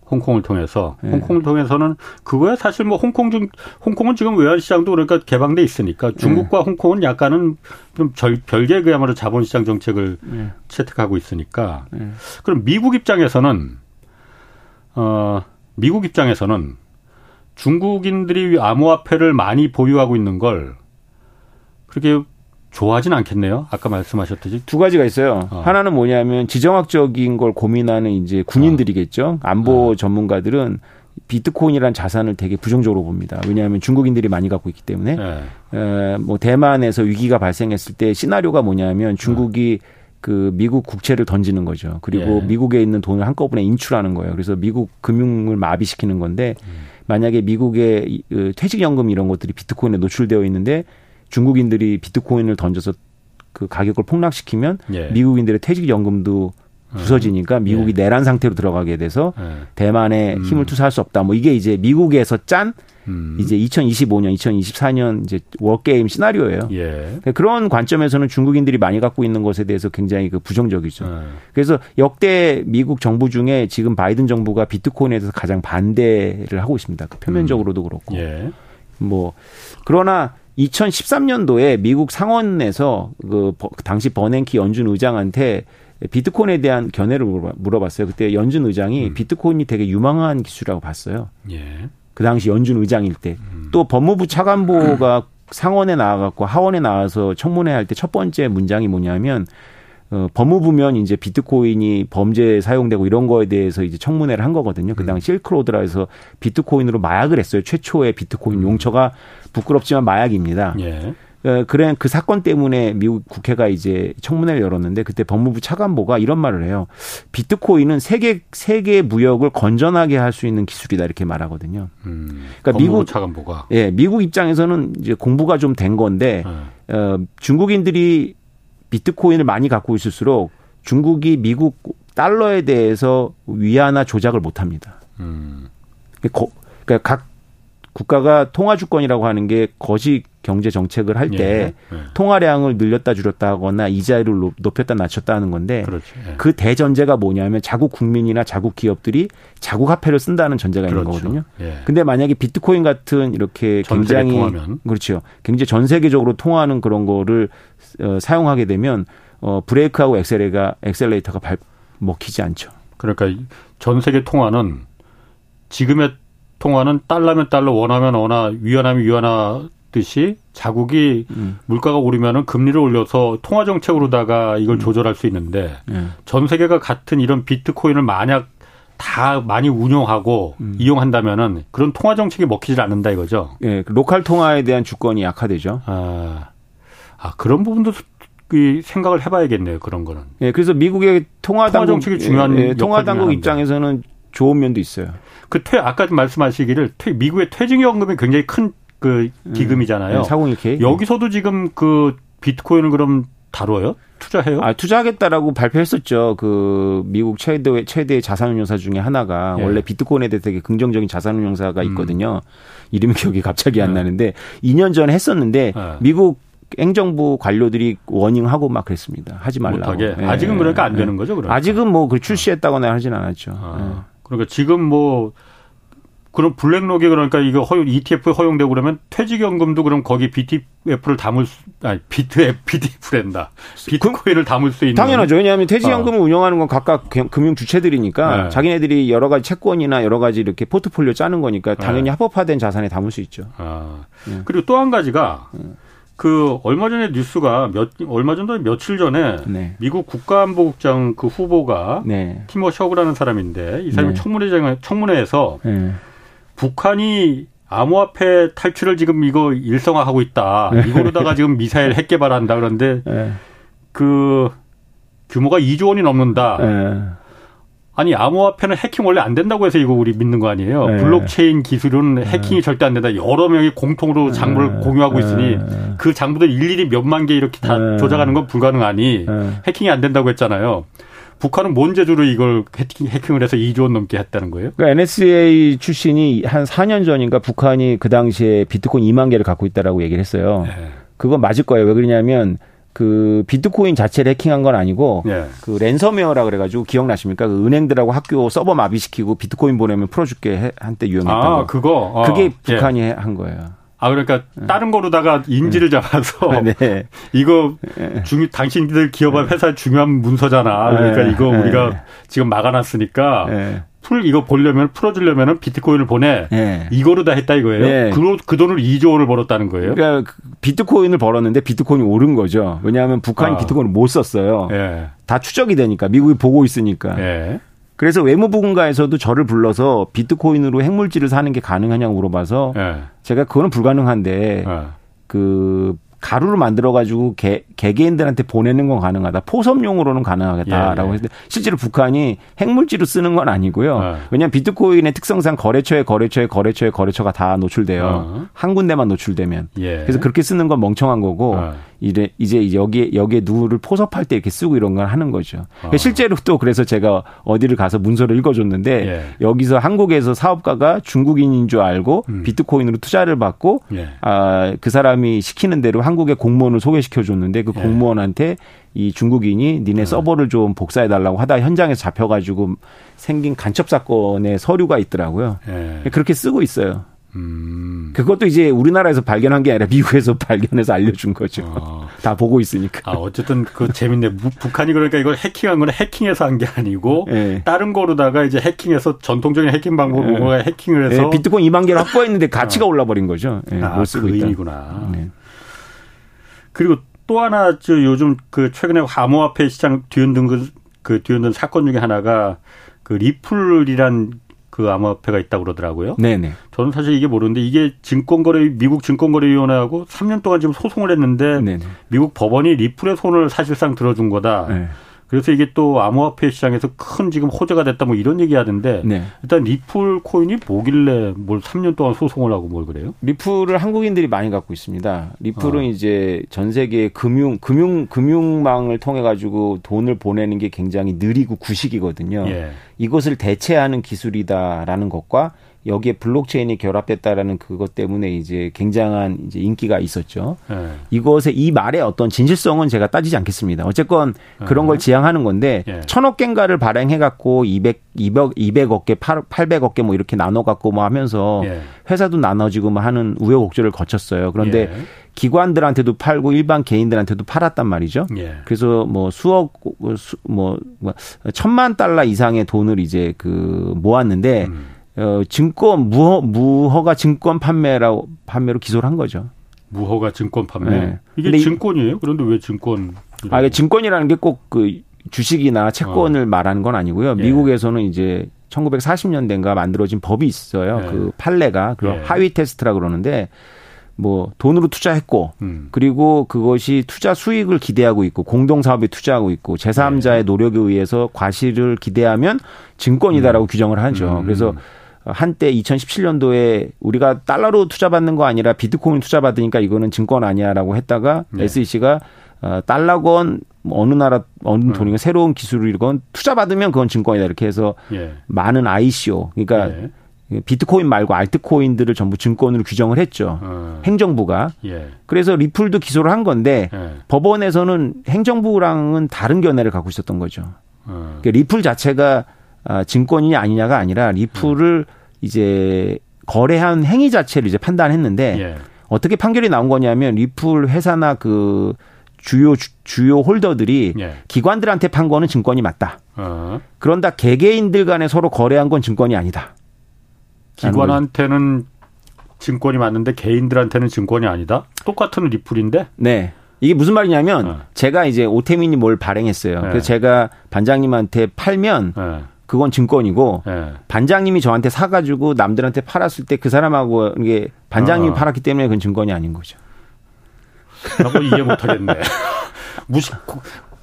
홍콩을 통해서. 예. 홍콩을 통해서는 그거야 사실 뭐 홍콩 중, 홍콩은 지금 외환시장도 그러니까 개방돼 있으니까 중국과 예. 홍콩은 약간은 좀 절, 별개의 그야말로 자본시장 정책을 예. 채택하고 있으니까. 예. 그럼 미국 입장에서는, 어, 미국 입장에서는 중국인들이 암호화폐를 많이 보유하고 있는 걸 그렇게 좋아하진 않겠네요. 아까 말씀하셨듯이. 두 가지가 있어요. 어. 하나는 뭐냐면 지정학적인 걸 고민하는 이제 군인들이겠죠. 안보 어. 전문가들은 비트코인이라는 자산을 되게 부정적으로 봅니다. 왜냐하면 중국인들이 많이 갖고 있기 때문에. 네. 에, 뭐 대만에서 위기가 발생했을 때 시나리오가 뭐냐면 중국이 어. 그 미국 국채를 던지는 거죠. 그리고 예. 미국에 있는 돈을 한꺼번에 인출하는 거예요. 그래서 미국 금융을 마비시키는 건데 음. 만약에 미국의 퇴직연금 이런 것들이 비트코인에 노출되어 있는데 중국인들이 비트코인을 던져서 그 가격을 폭락시키면 예. 미국인들의 퇴직연금도 부서지니까 미국이 예. 내란 상태로 들어가게 돼서 예. 대만에 음. 힘을 투사할 수 없다. 뭐 이게 이제 미국에서 짠 음. 이제 이천이십오 년, 이천이십사 년 이제 월게임 시나리오예요. 예. 그런 관점에서는 중국인들이 많이 갖고 있는 것에 대해서 굉장히 그 부정적이죠. 예. 그래서 역대 미국 정부 중에 지금 바이든 정부가 비트코인에 대해서 가장 반대를 하고 있습니다. 그 표면적으로도 그렇고. 예. 뭐 그러나 이천십삼 년도에 미국 상원에서 그 당시 버냉키 연준 의장한테 비트코인에 대한 견해를 물어봤어요. 그때 연준 의장이 음. 비트코인이 되게 유망한 기술이라고 봤어요. 예. 그 당시 연준 의장일 때. 음. 또 법무부 차관보가 음. 상원에 나와갖고 하원에 나와서 청문회 할 때 첫 번째 문장이 뭐냐면 어, 법무부면 이제 비트코인이 범죄에 사용되고 이런 거에 대해서 이제 청문회를 한 거거든요. 그 당시 음. 실크로드라에서 비트코인으로 마약을 했어요. 최초의 비트코인 용처가 부끄럽지만 마약입니다. 예. 그래 그 사건 때문에 미국 국회가 이제 청문회를 열었는데 그때 법무부 차관보가 이런 말을 해요. 비트코인은 세계 세계 무역을 건전하게 할 수 있는 기술이다 이렇게 말하거든요. 음, 그러니까 법무부 미국 차관보가 예, 미국 입장에서는 이제 공부가 좀 된 건데 네. 어, 중국인들이 비트코인을 많이 갖고 있을수록 중국이 미국 달러에 대해서 위안화 조작을 못 합니다. 음. 그러니까, 그러니까 각 국가가 통화주권이라고 하는 게 거시 경제 정책을 할 때 예, 예. 통화량을 늘렸다 줄였다 하거나 이자율을 높였다 낮췄다 하는 건데 그렇죠, 예. 그 대전제가 뭐냐면 자국 국민이나 자국 기업들이 자국 화폐를 쓴다는 전제가 그렇죠, 있는 거거든요. 그런데 예. 만약에 비트코인 같은 이렇게 굉장히 통하면. 그렇죠. 굉장히 전 세계적으로 통하는 그런 거를 어, 사용하게 되면 어, 브레이크하고 엑셀레이터가, 엑셀레이터가 발 먹히지 않죠. 그러니까 전 세계 통화는 지금의 통화는 달러면 달러, 원화면 원화, 위안화면 위안화듯이 자국이 음. 물가가 오르면은 금리를 올려서 통화 정책으로다가 이걸 음. 조절할 수 있는데 음. 전 세계가 같은 이런 비트코인을 만약 다 많이 운용하고 음. 이용한다면은 그런 통화 정책이 먹히질 않는다 이거죠. 예, 로컬 통화에 대한 주권이 약화되죠. 아, 아 그런 부분도 생각을 해봐야겠네요. 그런 거는. 예, 그래서 미국의 통화 당국, 통화 정책이 중요한 예, 예, 통화 당국 입장에서는 좋은 면도 있어요. 그 퇴 아까 말씀하시기를 퇴, 미국의 퇴직연금이 굉장히 큰 그 기금이잖아요. 음, 사공일 케이. 여기서도 지금 그 비트코인을 그럼 다뤄요? 투자해요? 아, 투자하겠다라고 발표했었죠. 그 미국 최대 최대의 자산운용사 중에 하나가 예. 원래 비트코인에 대해 되게 긍정적인 자산운용사가 있거든요. 음. 이름 기억이 갑자기 안 음. 나는데 이 년 전에 했었는데 예. 미국 행정부 관료들이 워닝하고 막 그랬습니다. 하지 말라고. 못하게. 예. 아직은 그러니까 안 되는 거죠. 그러니까. 아직은 뭐 그 출시했다거나 하진 않았죠. 아. 예. 그러니까 지금 뭐 그럼 블랙록이 그러니까 이거 허용 이티에프 허용되고 그러면 퇴직연금도 그럼 거기 비티에프를 담을 수, 아니 비트에 비티에프랜다 비트코인을 담을 수 있는 당연하죠. 왜냐하면 퇴직연금을 어. 운영하는 건 각각 금융 주체들이니까 네. 자기네들이 여러 가지 채권이나 여러 가지 이렇게 포트폴리오 짜는 거니까 당연히 네. 합법화된 자산에 담을 수 있죠. 아. 네. 그리고 또 한 가지가 그 얼마 전에 뉴스가 몇 얼마 전도 며칠 전에 네. 미국 국가안보국장 그 후보가 네. 티머 셔그라는 사람인데 이 사람이 네. 청문회장 청문회에서 네. 북한이 암호화폐 탈취를 지금 이거 일성화하고 있다. 이거로다가 지금 미사일 핵 개발한다. 그런데 네. 그 규모가 이조 원이 넘는다. 네. 아니 암호화폐는 해킹 원래 안 된다고 해서 이거 우리 믿는 거 아니에요. 네. 블록체인 기술은 네. 해킹이 절대 안 된다. 여러 명이 공통으로 장부를 네. 공유하고 있으니 네. 그 장부들 일일이 몇만 개 이렇게 다 네. 조작하는 건 불가능하니 네. 해킹이 안 된다고 했잖아요. 북한은 뭔 제주로 이걸 해킹, 해킹을 해서 이조 원 넘게 했다는 거예요? 그러니까 엔에스에이 출신이 한 사 년 전인가 북한이 그 당시에 비트코인 이만 개를 갖고 있다라고 얘기를 했어요. 네. 그건 맞을 거예요. 왜 그러냐면 그 비트코인 자체를 해킹한 건 아니고 네. 그 랜섬웨어라 그래가지고 기억나십니까? 그 은행들하고 학교 서버 마비시키고 비트코인 보내면 풀어줄게 해, 한때 유행했다고. 아, 그거? 어. 그게 북한이 네. 한 거예요. 아, 그러니까, 다른 거로다가 인지를 잡아서, 네. 이거, 중, 당신들 기업한 회사의 중요한 문서잖아. 그러니까 이거 우리가 지금 막아놨으니까, 네. 풀, 이거 보려면, 풀어주려면 비트코인을 보내. 네. 이거로 다 했다 이거예요. 네. 그, 그 돈을 이조 원을 벌었다는 거예요. 그러니까, 비트코인을 벌었는데 비트코인이 오른 거죠. 왜냐하면 북한이 아. 비트코인을 못 썼어요. 네. 다 추적이 되니까, 미국이 보고 있으니까. 네. 그래서 외무부문가에서도 저를 불러서 비트코인으로 핵물질을 사는 게 가능하냐고 물어봐서 네. 제가 그거는 불가능한데 네. 그 가루를 만들어가지고 개, 개개인들한테 보내는 건 가능하다. 포섭용으로는 가능하겠다라고 예, 예. 했는데 실제로 북한이 핵물질로 쓰는 건 아니고요. 네. 왜냐하면 비트코인의 특성상 거래처에 거래처에 거래처에 거래처가 다 노출돼요. 어. 한 군데만 노출되면. 예. 그래서 그렇게 쓰는 건 멍청한 거고 어. 이제, 이제 여기에, 여기에 누구를 포섭할 때 이렇게 쓰고 이런 걸 하는 거죠. 어. 그러니까 실제로 또 그래서 제가 어디를 가서 문서를 읽어줬는데 예. 여기서 한국에서 사업가가 중국인인 줄 알고 음. 비트코인으로 투자를 받고 예. 아, 그 사람이 시키는 대로 한국의 공무원을 소개시켜줬는데 그 예. 공무원한테 이 중국인이 니네 예. 서버를 좀 복사해달라고 하다 현장에서 잡혀가지고 생긴 간첩사건의 서류가 있더라고요. 예. 그렇게 쓰고 있어요. 음. 그것도 이제 우리나라에서 발견한 게 아니라 미국에서 발견해서 알려준 거죠. 어. 다 보고 있으니까. 아, 어쨌든 그 재밌네. 북한이 그러니까 이걸 해킹한 건 해킹해서 한 게 아니고 네. 다른 거로다가 이제 해킹해서 전통적인 해킹 방법으로 네. 해킹을 해서. 네. 비트코인 이만 개를 확보했는데 가치가 어. 올라버린 거죠. 네. 아, 못 쓰고 그 있다. 의미구나. 네. 그리고 또 하나 저 요즘 그 최근에 암호화폐 시장 뒤흔든 그, 그 뒤흔든 사건 중에 하나가 그 리플이란 그 암호화폐가 있다고 그러더라고요. 네네. 저는 사실 이게 모르는데 이게 증권거래 미국 증권거래위원회하고 삼 년 동안 지금 소송을 했는데 네네. 미국 법원이 리플의 손을 사실상 들어준 거다. 네. 그래서 이게 또 암호화폐 시장에서 큰 지금 호재가 됐다 뭐 이런 얘기하던데 네. 일단 리플 코인이 뭐길래 뭘 삼 년 동안 소송을 하고 뭘 그래요? 리플을 한국인들이 많이 갖고 있습니다. 리플은 어. 이제 전 세계 금융 금융 금융망을 통해 가지고 돈을 보내는 게 굉장히 느리고 구식이거든요. 예. 이것을 대체하는 기술이다라는 것과 여기에 블록체인이 결합됐다라는 그것 때문에 이제 굉장한 이제 인기가 있었죠. 네. 이것의 이 말의 어떤 진실성은 제가 따지지 않겠습니다. 어쨌건 그런 네. 걸 지향하는 건데 네. 천억 개인가를 발행해갖고 이백, 이백, 이백억 개, 팔백억 개 뭐 이렇게 나눠갖고 뭐 하면서 네. 회사도 나눠지고 뭐 하는 우여곡절을 거쳤어요. 그런데 네. 기관들한테도 팔고 일반 개인들한테도 팔았단 말이죠. 예. 그래서 뭐 수억, 수, 뭐 천만 달러 이상의 돈을 이제 그 모았는데 음. 어, 증권 무허 무허가 증권 판매라고 판매로 기소를 한 거죠. 무허가 증권 판매. 네. 이게 증권이에요? 그런데 왜 증권? 아, 이게 증권이라는 게 꼭 그 주식이나 채권을 어. 말하는 건 아니고요. 예. 미국에서는 이제 천구백사십 년대인가 만들어진 법이 있어요. 예. 그 판례가 그 예. 하위 테스트라 그러는데 뭐 돈으로 투자했고 음. 그리고 그것이 투자 수익을 기대하고 있고 공동 사업에 투자하고 있고 제삼자의 예. 노력에 의해서 과실을 기대하면 증권이다라고 음. 규정을 하죠. 음. 그래서 한때 이천십칠 년도에 우리가 달러로 투자받는 거 아니라 비트코인 투자받으니까 이거는 증권 아니야라고 했다가 네. 에스이씨가 달러건 어느 나라 어느 돈이건 음. 새로운 기술이건 투자받으면 그건 증권이다 이렇게 해서 예. 많은 아이씨오 그러니까 예. 비트코인 말고 알트코인들을 전부 증권으로 규정을 했죠. 음. 행정부가. 예. 그래서 리플도 기소를 한 건데 예. 법원에서는 행정부랑은 다른 견해를 갖고 있었던 거죠. 음. 그러니까 리플 자체가 아, 증권이냐 아니냐가 아니라 리플을 음. 이제 거래한 행위 자체를 이제 판단했는데 예. 어떻게 판결이 나온 거냐면 리플 회사나 그 주요 주, 주요 홀더들이 예. 기관들한테 판 거는 증권이 맞다. 어. 그런다 개개인들 간에 서로 거래한 건 증권이 아니다. 기관한테는 증권이 맞는데 개인들한테는 증권이 아니다. 똑같은 리플인데? 네. 이게 무슨 말이냐면 어. 제가 이제 오태민이 뭘 발행했어요. 예. 그래서 제가 반장님한테 팔면 예. 그건 증권이고 예. 반장님이 저한테 사가지고 남들한테 팔았을 때 그 사람하고 이게 반장님이 어. 팔았기 때문에 그건 증권이 아닌 거죠. 나도 이해 못하겠네. 무식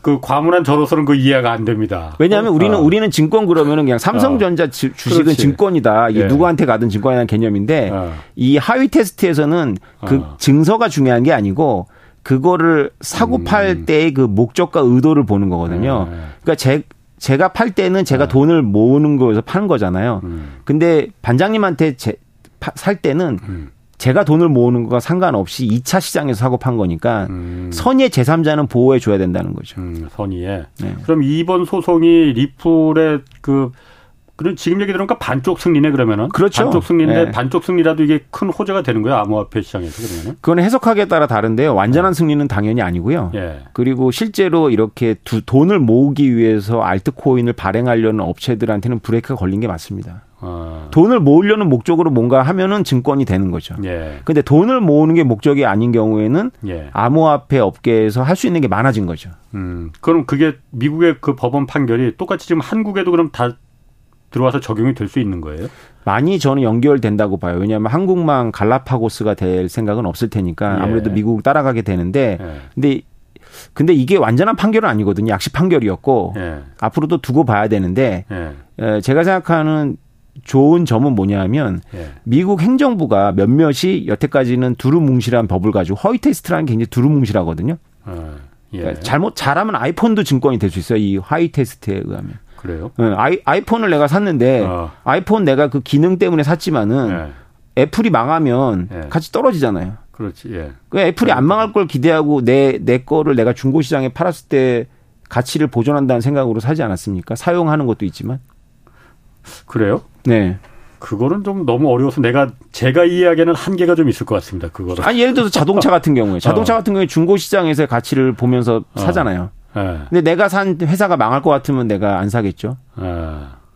그 과문한 저로서는 그 이해가 안 됩니다. 왜냐하면 우리는 어. 우리는 증권 그러면은 그냥 삼성전자 어. 주식은 그렇지. 증권이다. 이게 예. 누구한테 가든 증권이라는 개념인데 어. 이 하위 테스트에서는 그 어. 증서가 중요한 게 아니고. 그거를 사고 팔 음. 때의 그 목적과 의도를 보는 거거든요. 네. 그러니까 제, 제가 팔 때는 제가 네. 돈을 모으는 거에서 파는 거잖아요. 음. 근데 반장님한테 제, 파, 살 때는 음. 제가 돈을 모으는 거가 상관없이 이 차 시장에서 사고 판 거니까 음. 선의의 제삼자는 보호해 줘야 된다는 거죠. 음, 선의의. 네. 그럼 이번 소송이 리플의 그 그럼 지금 얘기 들으니까 반쪽 승리네 그러면은. 그렇죠. 반쪽 승리인데 네. 반쪽 승리라도 이게 큰 호재가 되는 거예요 암호화폐 시장에서 그러면은. 그건 해석하기에 따라 다른데요. 완전한 네. 승리는 당연히 아니고요. 네. 그리고 실제로 이렇게 두 돈을 모으기 위해서 알트코인을 발행하려는 업체들한테는 브레이크가 걸린 게 맞습니다. 아. 돈을 모으려는 목적으로 뭔가 하면은 증권이 되는 거죠. 예. 근데 돈을 모으는 게 목적이 아닌 경우에는 예. 암호화폐 업계에서 할 수 있는 게 많아진 거죠. 음. 그럼 그게 미국의 그 법원 판결이 똑같이 지금 한국에도 그럼 다 들어와서 적용이 될 수 있는 거예요? 많이 저는 연결된다고 봐요. 왜냐하면 한국만 갈라파고스가 될 생각은 없을 테니까 아무래도 예. 미국 따라가게 되는데 예. 근데 근데 이게 완전한 판결은 아니거든요. 약식 판결이었고 예. 앞으로도 두고 봐야 되는데 예. 제가 생각하는 좋은 점은 뭐냐면 예. 미국 행정부가 몇몇이 여태까지는 두루뭉실한 법을 가지고 허위 테스트라는 게 굉장히 두루뭉실하거든요. 예. 그러니까 잘못 잘하면 아이폰도 증권이 될 수 있어요. 이 허위 테스트에 의하면. 그래요? 네, 아이, 아이폰을 내가 샀는데 어. 아이폰 내가 그 기능 때문에 샀지만은 예. 애플이 망하면 예. 같이 떨어지잖아요. 그렇지. 예. 그 애플이 안 망할 걸 기대하고 내, 내 거를 내가 중고시장에 팔았을 때 가치를 보존한다는 생각으로 사지 않았습니까? 사용하는 것도 있지만. 그래요? 네. 그거는 좀 너무 어려워서 내가 제가 이해하기에는 한계가 좀 있을 것 같습니다. 그거를. 아니 예를 들어서 자동차 같은 경우에 자동차 어. 같은 경우에 중고시장에서의 가치를 보면서 사잖아요. 어. 네. 근데 내가 산 회사가 망할 것 같으면 내가 안 사겠죠. 네.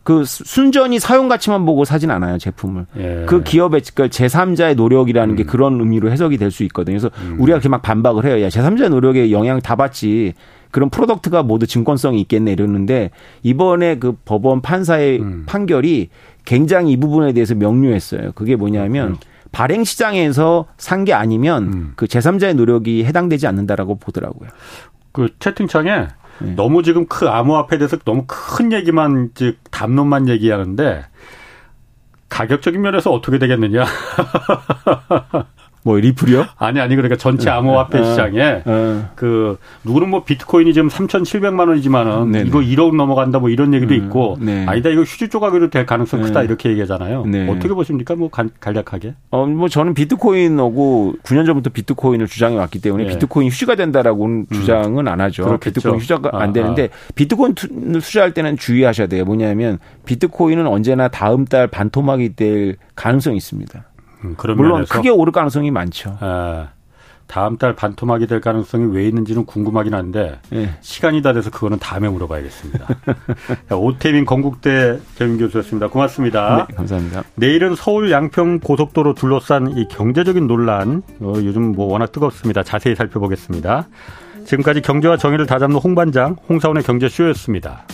그 순전히 사용 가치만 보고 사진 않아요 제품을. 네. 그 기업의 그러니까 제삼자의 노력이라는 음. 게 그런 의미로 해석이 될 수 있거든요. 그래서 음. 우리가 이렇게 막 반박을 해요. 야 제삼자의 노력에 영향 다 받지. 그런 프로덕트가 모두 증권성이 있겠네 이러는데 이번에 그 법원 판사의 음. 판결이 굉장히 이 부분에 대해서 명료했어요. 그게 뭐냐면. 음. 발행 시장에서 산 게 아니면 음. 그 제삼자의 노력이 해당되지 않는다라고 보더라고요. 그 채팅창에 네. 너무 지금 그 암호화폐에 대해서 너무 큰 얘기만 즉 담론만 얘기하는데 가격적인 면에서 어떻게 되겠느냐? 뭐 리플이요? 아니 아니 그러니까 전체 암호화폐 네. 시장에 네. 네. 그 누구는 뭐 비트코인이 지금 삼천칠백만 원이지만은 네. 이거 일억 넘어간다 뭐 이런 얘기도 네. 있고 네. 아니다 이거 휴지 조각으로 될 가능성 네. 크다 이렇게 얘기하잖아요. 네. 어떻게 보십니까? 뭐 간, 간략하게? 어 뭐 저는 비트코인하고 구 년 전부터 비트코인을 주장해 왔기 때문에 네. 비트코인 휴지가 된다라고는 주장은 음. 안 하죠. 그렇겠죠. 비트코인 휴지가 아, 안 되는데 아. 비트코인을 투자할 때는 주의하셔야 돼요. 뭐냐면 비트코인은 언제나 다음 달 반토막이 될 가능성이 있습니다. 물론 면에서? 크게 오를 가능성이 많죠. 아, 다음 달 반토막이 될 가능성이 왜 있는지는 궁금하긴 한데 예. 시간이 다 돼서 그거는 다음에 물어봐야겠습니다. 오태민 건국대 겸임교수였습니다. 고맙습니다. 네, 감사합니다. 내일은 서울 양평 고속도로 둘러싼 이 경제적인 논란 어, 요즘 뭐 워낙 뜨겁습니다. 자세히 살펴보겠습니다. 지금까지 경제와 정의를 다잡는 홍반장 홍사훈의 경제쇼였습니다.